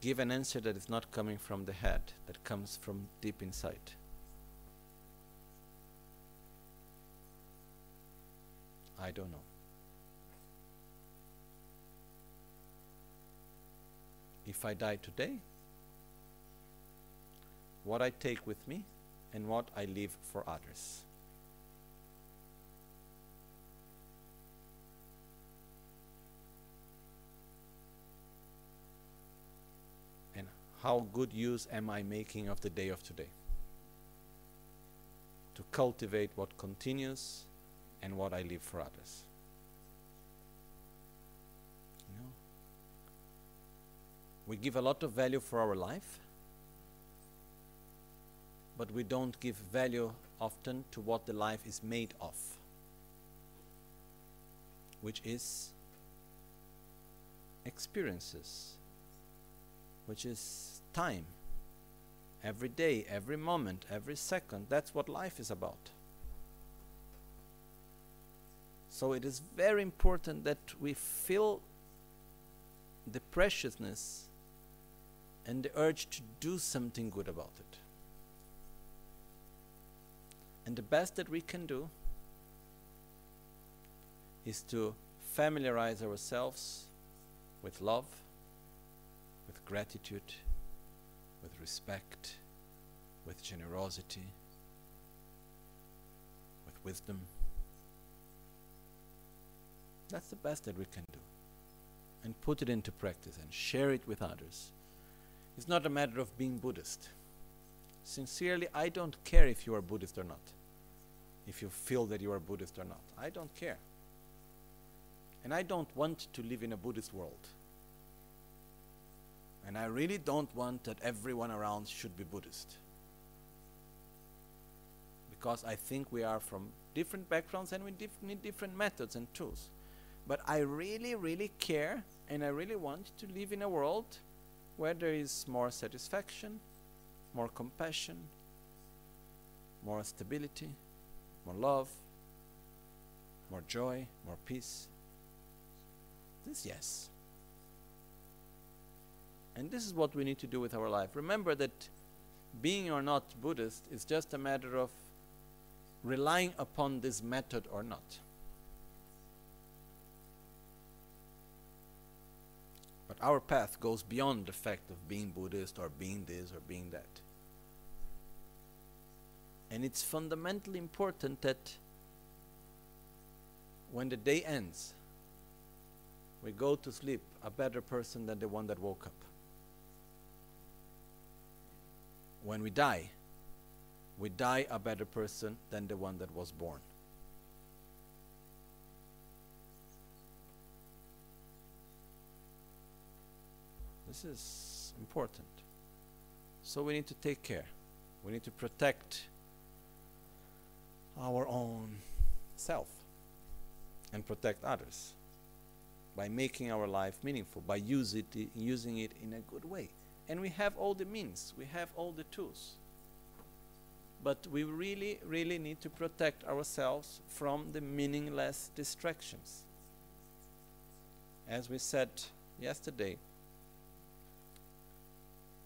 Give an answer that is not coming from the head, that comes from deep inside. I don't know. If I die today, what I take with me and what I leave for others. How good use am I making of the day of today? To cultivate what continues and what I leave for others. You know? We give a lot of value for our life, but we don't give value often to what the life is made of, which is experiences, which is time every day, every moment, every second. That's what life is about. So it is very important that we feel the preciousness and the urge to do something good about it. And the best that we can do is to familiarize ourselves with love, with gratitude, with respect, with generosity, with wisdom. That's the best that we can do. And put it into practice and share it with others. It's not a matter of being Buddhist. Sincerely, I don't care if you are Buddhist or not. If you feel that you are Buddhist or not. I don't care. And I don't want to live in a Buddhist world. And I really don't want that everyone around should be Buddhist. Because I think we are from different backgrounds and we dif- need different methods and tools. But I really, really care, and I really want to live in a world where there is more satisfaction, more compassion, more stability, more love, more joy, more peace. This, yes. And this is what we need to do with our life. Remember that being or not Buddhist is just a matter of relying upon this method or not. But our path goes beyond the fact of being Buddhist or being this or being that. And it's fundamentally important that when the day ends, we go to sleep a better person than the one that woke up. When we die, we die a better person than the one that was born. This is important. So we need to take care. We need to protect our own self and protect others by making our life meaningful, by use it, using it in a good way. And we have all the means, we have all the tools. But we really, really need to protect ourselves from the meaningless distractions. As we said yesterday,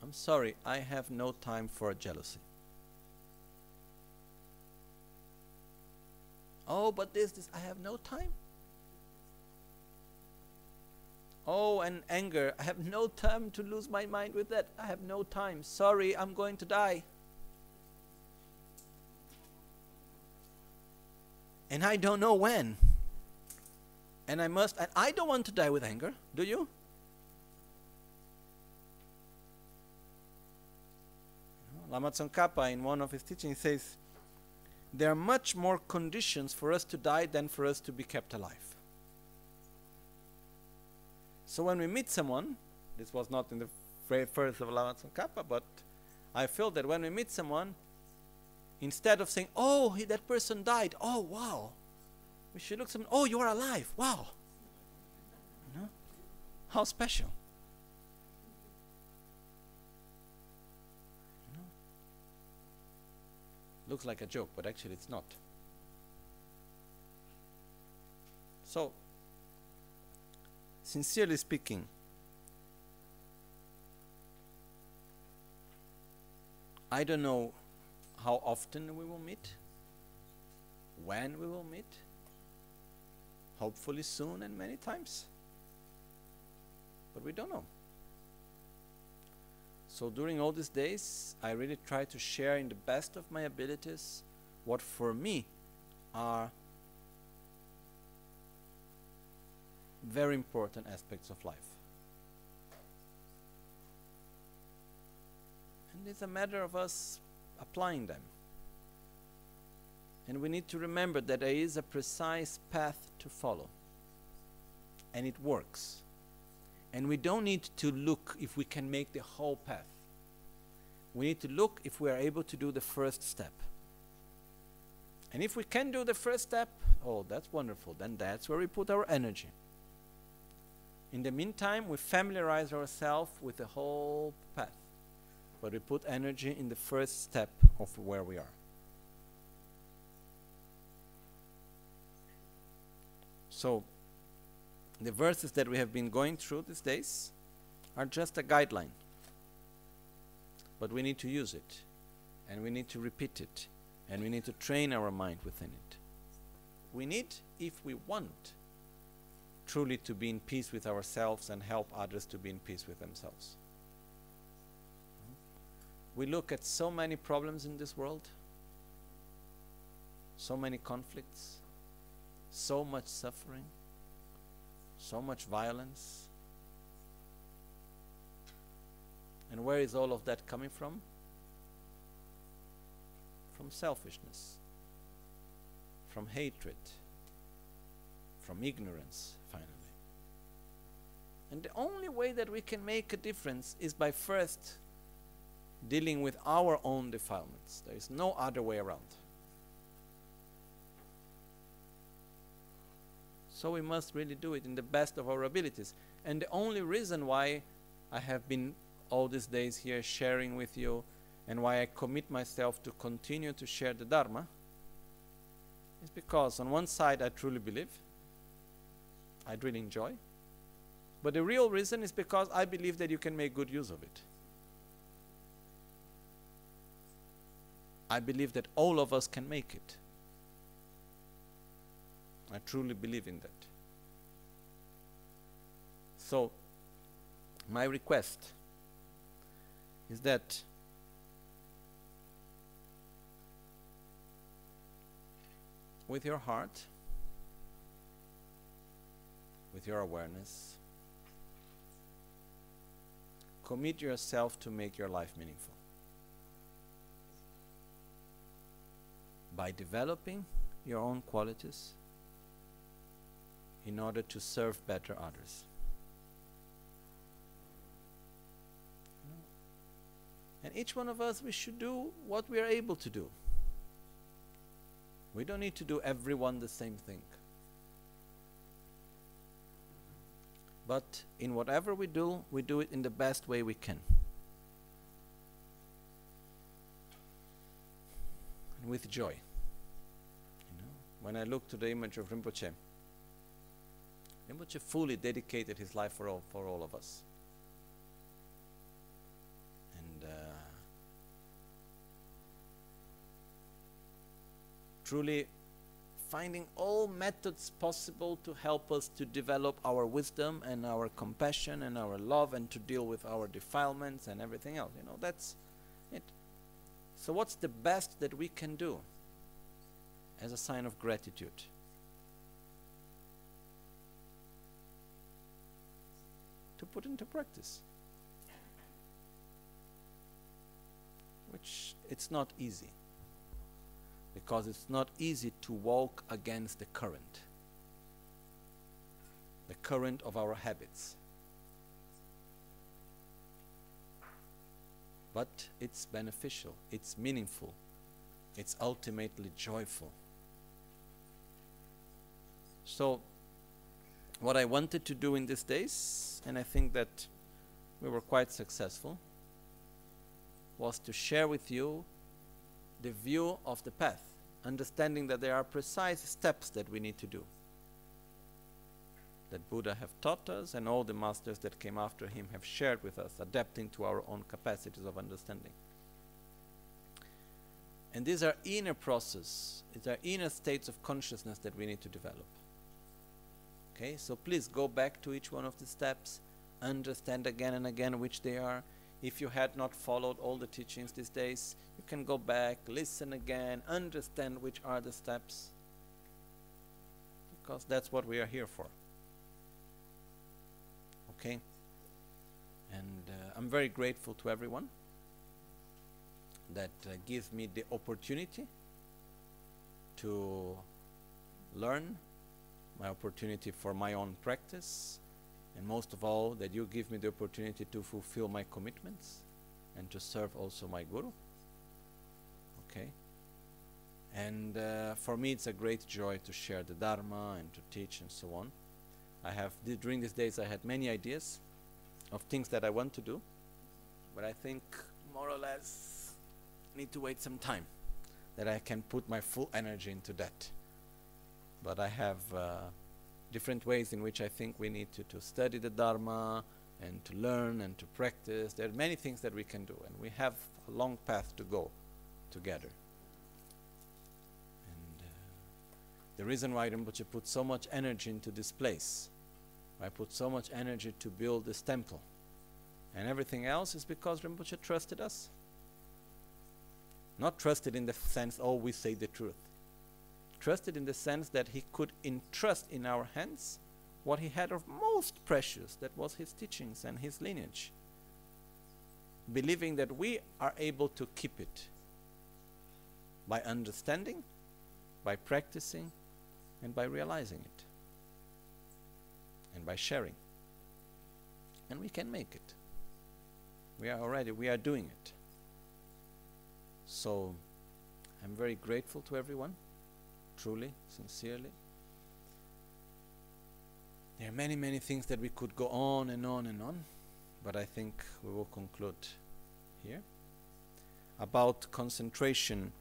I'm sorry, I have no time for jealousy. Oh, but this, this, I have no time. Oh, and anger, I have no time to lose my mind with that. I have no time. Sorry, I'm going to die. And I don't know when. And I must, and I don't want to die with anger, do you? Lama Tsongkhapa, in one of his teachings, says, there are much more conditions for us to die than for us to be kept alive. So when we meet someone, this was not in the very first of Lama Tsongkhapa, but I feel that when we meet someone, instead of saying, oh, he, that person died, oh, wow, we should look at someone, oh, you are alive, wow. You know? How special. You know? Looks like a joke, but actually it's not. So, sincerely speaking, I don't know how often we will meet, when we will meet, hopefully soon and many times, but we don't know. So during all these days, I really try to share in the best of my abilities what for me are very important aspects of life. And it's a matter of us applying them. And we need to remember that there is a precise path to follow. And it works. And we don't need to look if we can make the whole path. We need to look if we are able to do the first step. And if we can do the first step, oh, that's wonderful. Then that's where we put our energy. In the meantime, we familiarize ourselves with the whole path. but we put energy in the first step of where we are. So the verses that we have been going through these days are just a guideline, but we need to use it, and we need to repeat it, and we need to train our mind within it. We need, if we want, truly to be in peace with ourselves and help others to be in peace with themselves. We look at so many problems in this world, so many conflicts, so much suffering, so much violence. And where is all of that coming from? From selfishness, from hatred, from ignorance, finally. And the only way that we can make a difference is by first dealing with our own defilements. There is no other way around. So we must really do it in the best of our abilities. And the only reason why I have been all these days here sharing with you, and why I commit myself to continue to share the Dharma, is because on one side I truly believe, I really enjoy, but the real reason is because I believe that you can make good use of it. I believe that all of us can make it. I truly believe in that. So my request is that with your heart, with your awareness, commit yourself to make your life meaningful by developing your own qualities in order to serve better others. And each one of us, we should do what we are able to do. We don't need to do everyone the same thing. But in whatever we do, we do it in the best way we can. And with joy. You know, when I look to the image of Rinpoche, Rinpoche fully dedicated his life for all, for all of us. Truly finding all methods possible to help us to develop our wisdom and our compassion and our love and to deal with our defilements and everything else. You know, that's it. So what's the best that we can do as a sign of gratitude? To put into practice. Which it's not easy. Because it's not easy to walk against the current, the current of our habits. But it's beneficial, it's meaningful, it's ultimately joyful. So what I wanted to do in these days, and I think that we were quite successful, was to share with you the view of the path, understanding that there are precise steps that we need to do, that Buddha have taught us and all the masters that came after him have shared with us, adapting to our own capacities of understanding. And these are inner processes, these are inner states of consciousness that we need to develop. Okay, so please go back to each one of the steps, understand again and again which they are. If you had not followed all the teachings these days, you can go back, listen again, understand which are the steps, because that's what we are here for. Okay? And uh, I'm very grateful to everyone that uh, gives me the opportunity to learn, my opportunity for my own practice, and most of all, that you give me the opportunity to fulfill my commitments and to serve also my Guru. Okay? And uh, for me, it's a great joy to share the Dharma and to teach and so on. I have, during these days, I had many ideas of things that I want to do, but I think more or less need to wait some time that I can put my full energy into that. But I have uh, different ways in which I think we need to, to study the Dharma and to learn and to practice. There are many things that we can do, and we have a long path to go together. And uh, the reason why Rinpoche put so much energy into this place, I put so much energy to build this temple and everything else, is because Rinpoche trusted us. Not trusted in the sense, oh, we say the truth. Trusted in the sense that he could entrust in our hands what he had of most precious, that was his teachings and his lineage, believing that we are able to keep it by understanding, by practicing, and by realizing it, and by sharing. And we can make it. We are already, we are doing it. So I'm very grateful to everyone, truly, sincerely. There are many, many things that we could go on and on and on, but I think we will conclude here. About concentration,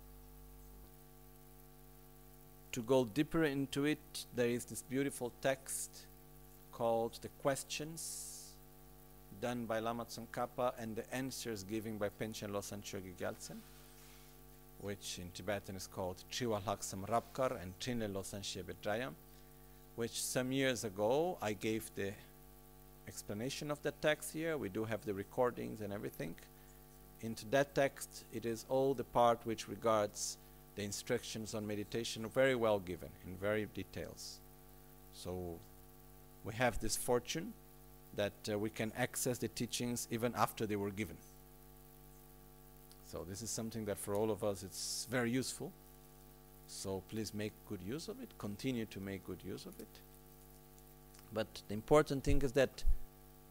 to go deeper into it, there is this beautiful text called The Questions, done by Lama Tsongkhapa, and the answers given by Panchen Losang Chogyal Gyaltsen, which in Tibetan is called Chiwa Laksam Rabkar and Trinle Losang Shebe Drayam, which some years ago I gave the explanation of the text here. We do have the recordings and everything. Into that text, it is all the part which regards the instructions on meditation, very well given in very details. So we have this fortune that uh, we can access the teachings even after they were given. So this is something that for all of us it's very useful. So please make good use of it, continue to make good use of it. But the important thing is that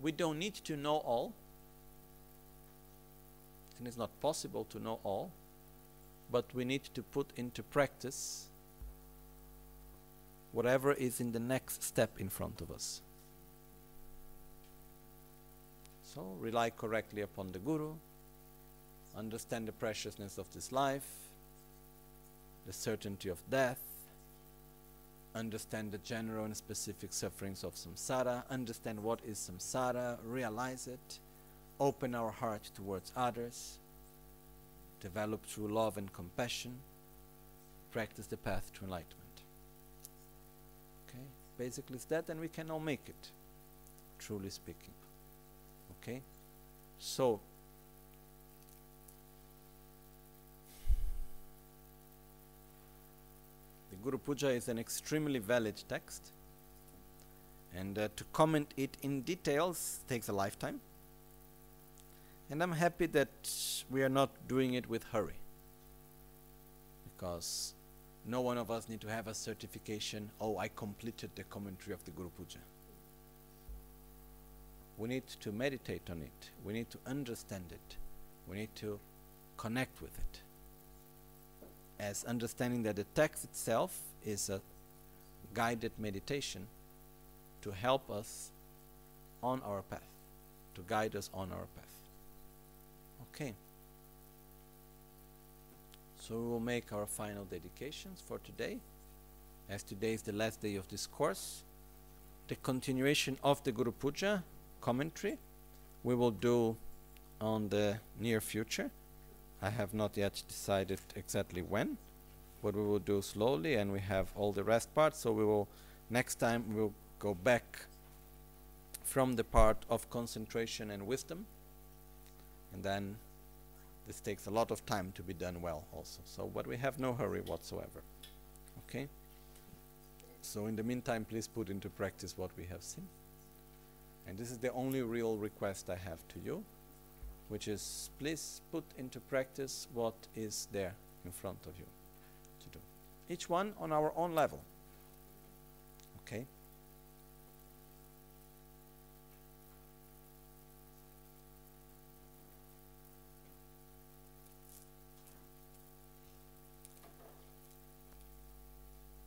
we don't need to know all, and it's not possible to know all, but we need to put into practice whatever is in the next step in front of us. So rely correctly upon the Guru, understand the preciousness of this life, the certainty of death, understand the general and specific sufferings of samsara, understand what is samsara, realize it, open our heart towards others, develop true love and compassion, practice the path to enlightenment. Okay, basically it's that, and we can all make it, truly speaking. Okay, so the Guru Puja is an extremely valid text, and uh, to comment it in details takes a lifetime. And I'm happy that we are not doing it with hurry, because no one of us need to have a certification, oh, I completed the commentary of the Guru Puja. We need to meditate on it, we need to understand it, we need to connect with it, as understanding that the text itself is a guided meditation to help us on our path, to guide us on our path. Okay, so we will make our final dedications for today, as today is the last day of this course. The continuation of the Guru Puja commentary we will do on the near future. I have not yet decided exactly when, but we will do slowly, and we have all the rest parts, so we will, next time we'll go back from the part of concentration and wisdom, and then this takes a lot of time to be done well also, so but we have no hurry whatsoever. Okay, so in the meantime, please put into practice what we have seen, and this is the only real request I have to you, which is please put into practice what is there in front of you to do, each one on our own level. Okay,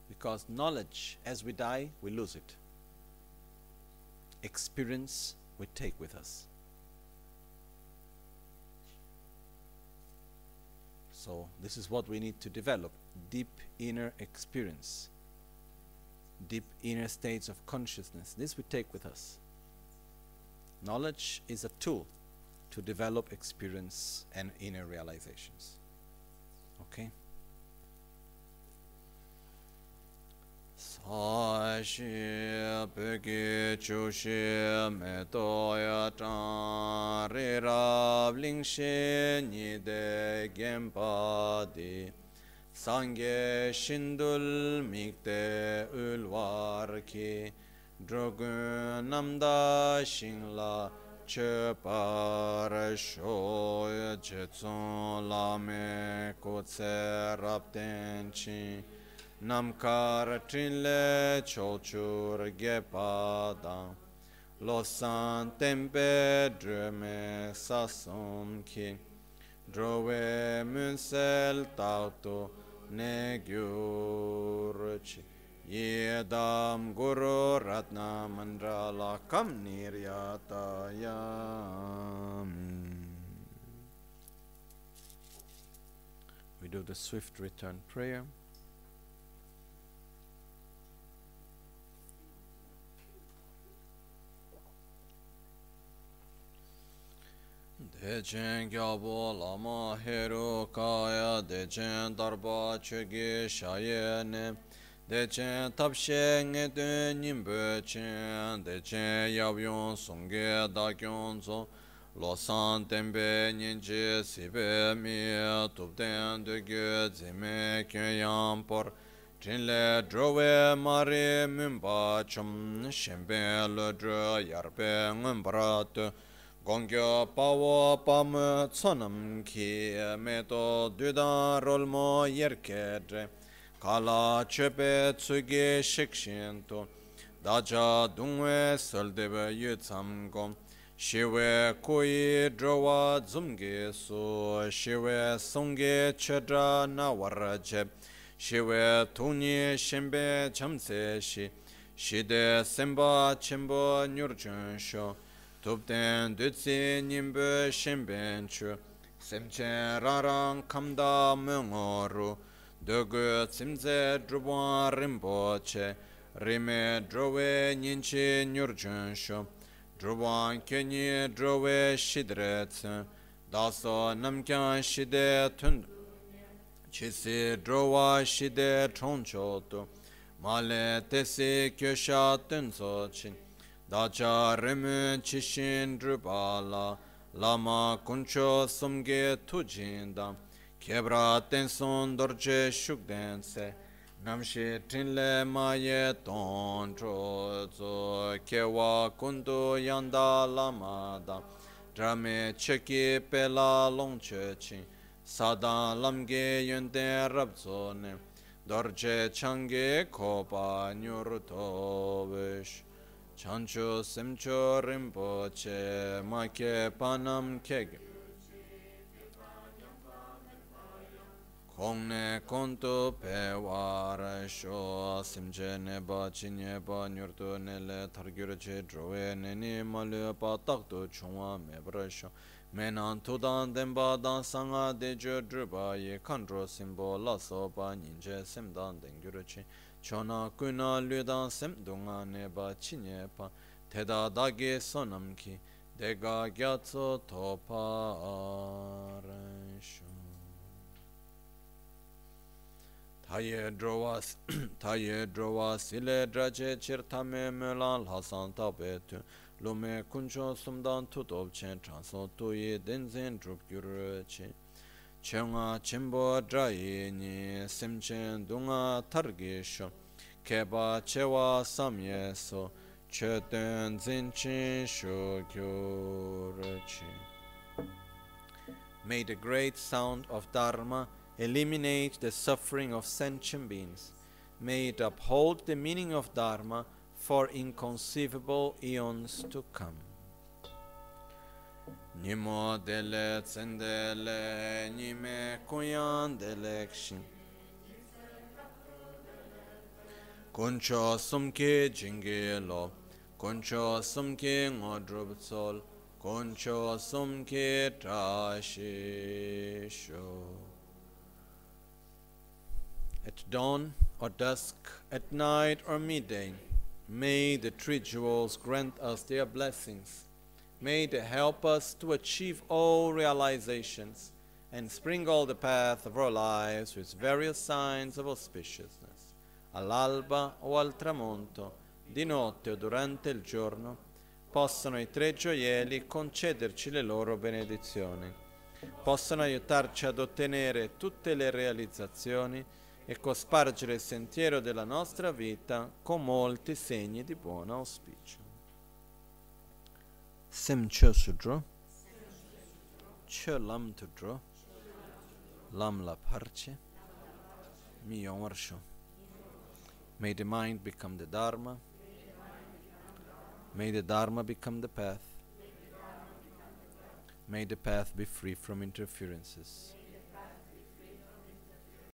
because knowledge, as we die, we lose it. Experience we take with us. So this is what we need to develop: deep inner experience, deep inner states of consciousness. This we take with us. Knowledge is a tool to develop experience and inner realizations. Okay? Sashi Peki Chushi Metoya Tari Rabling Shi Nide Gempadi Sangye Shindul Mikte Ulwarki Drogun Namda Shingla Chepara Shoya Jetson Lame Kotse Raptenchi Namkar Trinle Chochur Gepada Losan Tempe Drume Sasumki Drove Munsel Tautu Negyurchi Yedam Guru Ratna Mandrala Kam Niryatayam. We do the swift return prayer. Dechen gyabo lama heru kaya, dechen darba chugi shayene, dechen tapshe ngete nimbechen, dechen yabyon sunge dakyonzo, losan tembe ninje sibe mi, tupten dugu zime kyampor, trinle drove mari mimbachum, shembe ludra yarpe ngumbratu, Gongyo pawo pam tsonam ki meto dudan rolmo yerkedre kala chepe tsuge shikshento daja dungwe soldebe yutsamgo shiwe kui drowa dzumge su shiwe songe chedra nawarje shiwe tuni shimbe chamse shi shide semba chimbo nyurjunsho Tupten dutsi nimbu shimbenchu, semchen rarang kamda mungoru, dugu tsimze druban rinpoche, rime drove ninchi nyurjunshu, druban kenyi drove shidretsu, daso namkyan shide tund, chisi drova shide chonchotu, male tesi kyosha tunzochin, Dacha Remu Chishin Drupala Lama Kuncho Sumge Tujinda Kebra Tenson Dorje Shugdense Namshi Trinle Maye Tontro Kewa Kundu Yanda Lamada Drame Cheki Pela Longchechi Sada Lamge Yunde Rabzone Dorje Change Kopa Nyurtovish Chancho semcho rinpoche make panam kege Kongne konto peware sho semche neba chineba nyurto nele targirche drove neni malu patakto chunga mebra sho Menan tudan denba dan sanga dejo druba ye kandro simbo laso pa ninje semdan dengirche Chona kuna ludan sem dunga neba chinepa Teda dage sonam ki dega gyatso topa aranshu Taye drovas, taye drovas ile draje chirtame melan lasan tabetu Lume kuncho sumdan tutopchen transo tuye denzin drup gyurche Chenga chimbo drayini simchen dunga targisho Keba chewa samyeso cheten zinchin shokyurchi. May the great sound of Dharma eliminate the suffering of sentient beings. May it uphold the meaning of Dharma for inconceivable eons to come. Nimo dele tsendele, nime kuyan delekshin. Kuncho sumki jingilo, kuncho sumki ngodrubtsol, kuncho sumki trashisho. at dawn or dusk, at night or midday. May the three jewels grant us their blessings. May they help us to achieve all realizations and sprinkle the path of our lives with various signs of auspiciousness. All'alba o al tramonto, di notte o durante il giorno, possano i tre gioielli concederci le loro benedizioni. Possano aiutarci ad ottenere tutte le realizzazioni e cospargere il sentiero della nostra vita con molti segni di buon auspicio. Semcho Sudro, Chö Lam Tudro, Lam La Parche, Miyong Arsho. May the mind become the Dharma. May the Dharma become the path. May the path be free from interferences.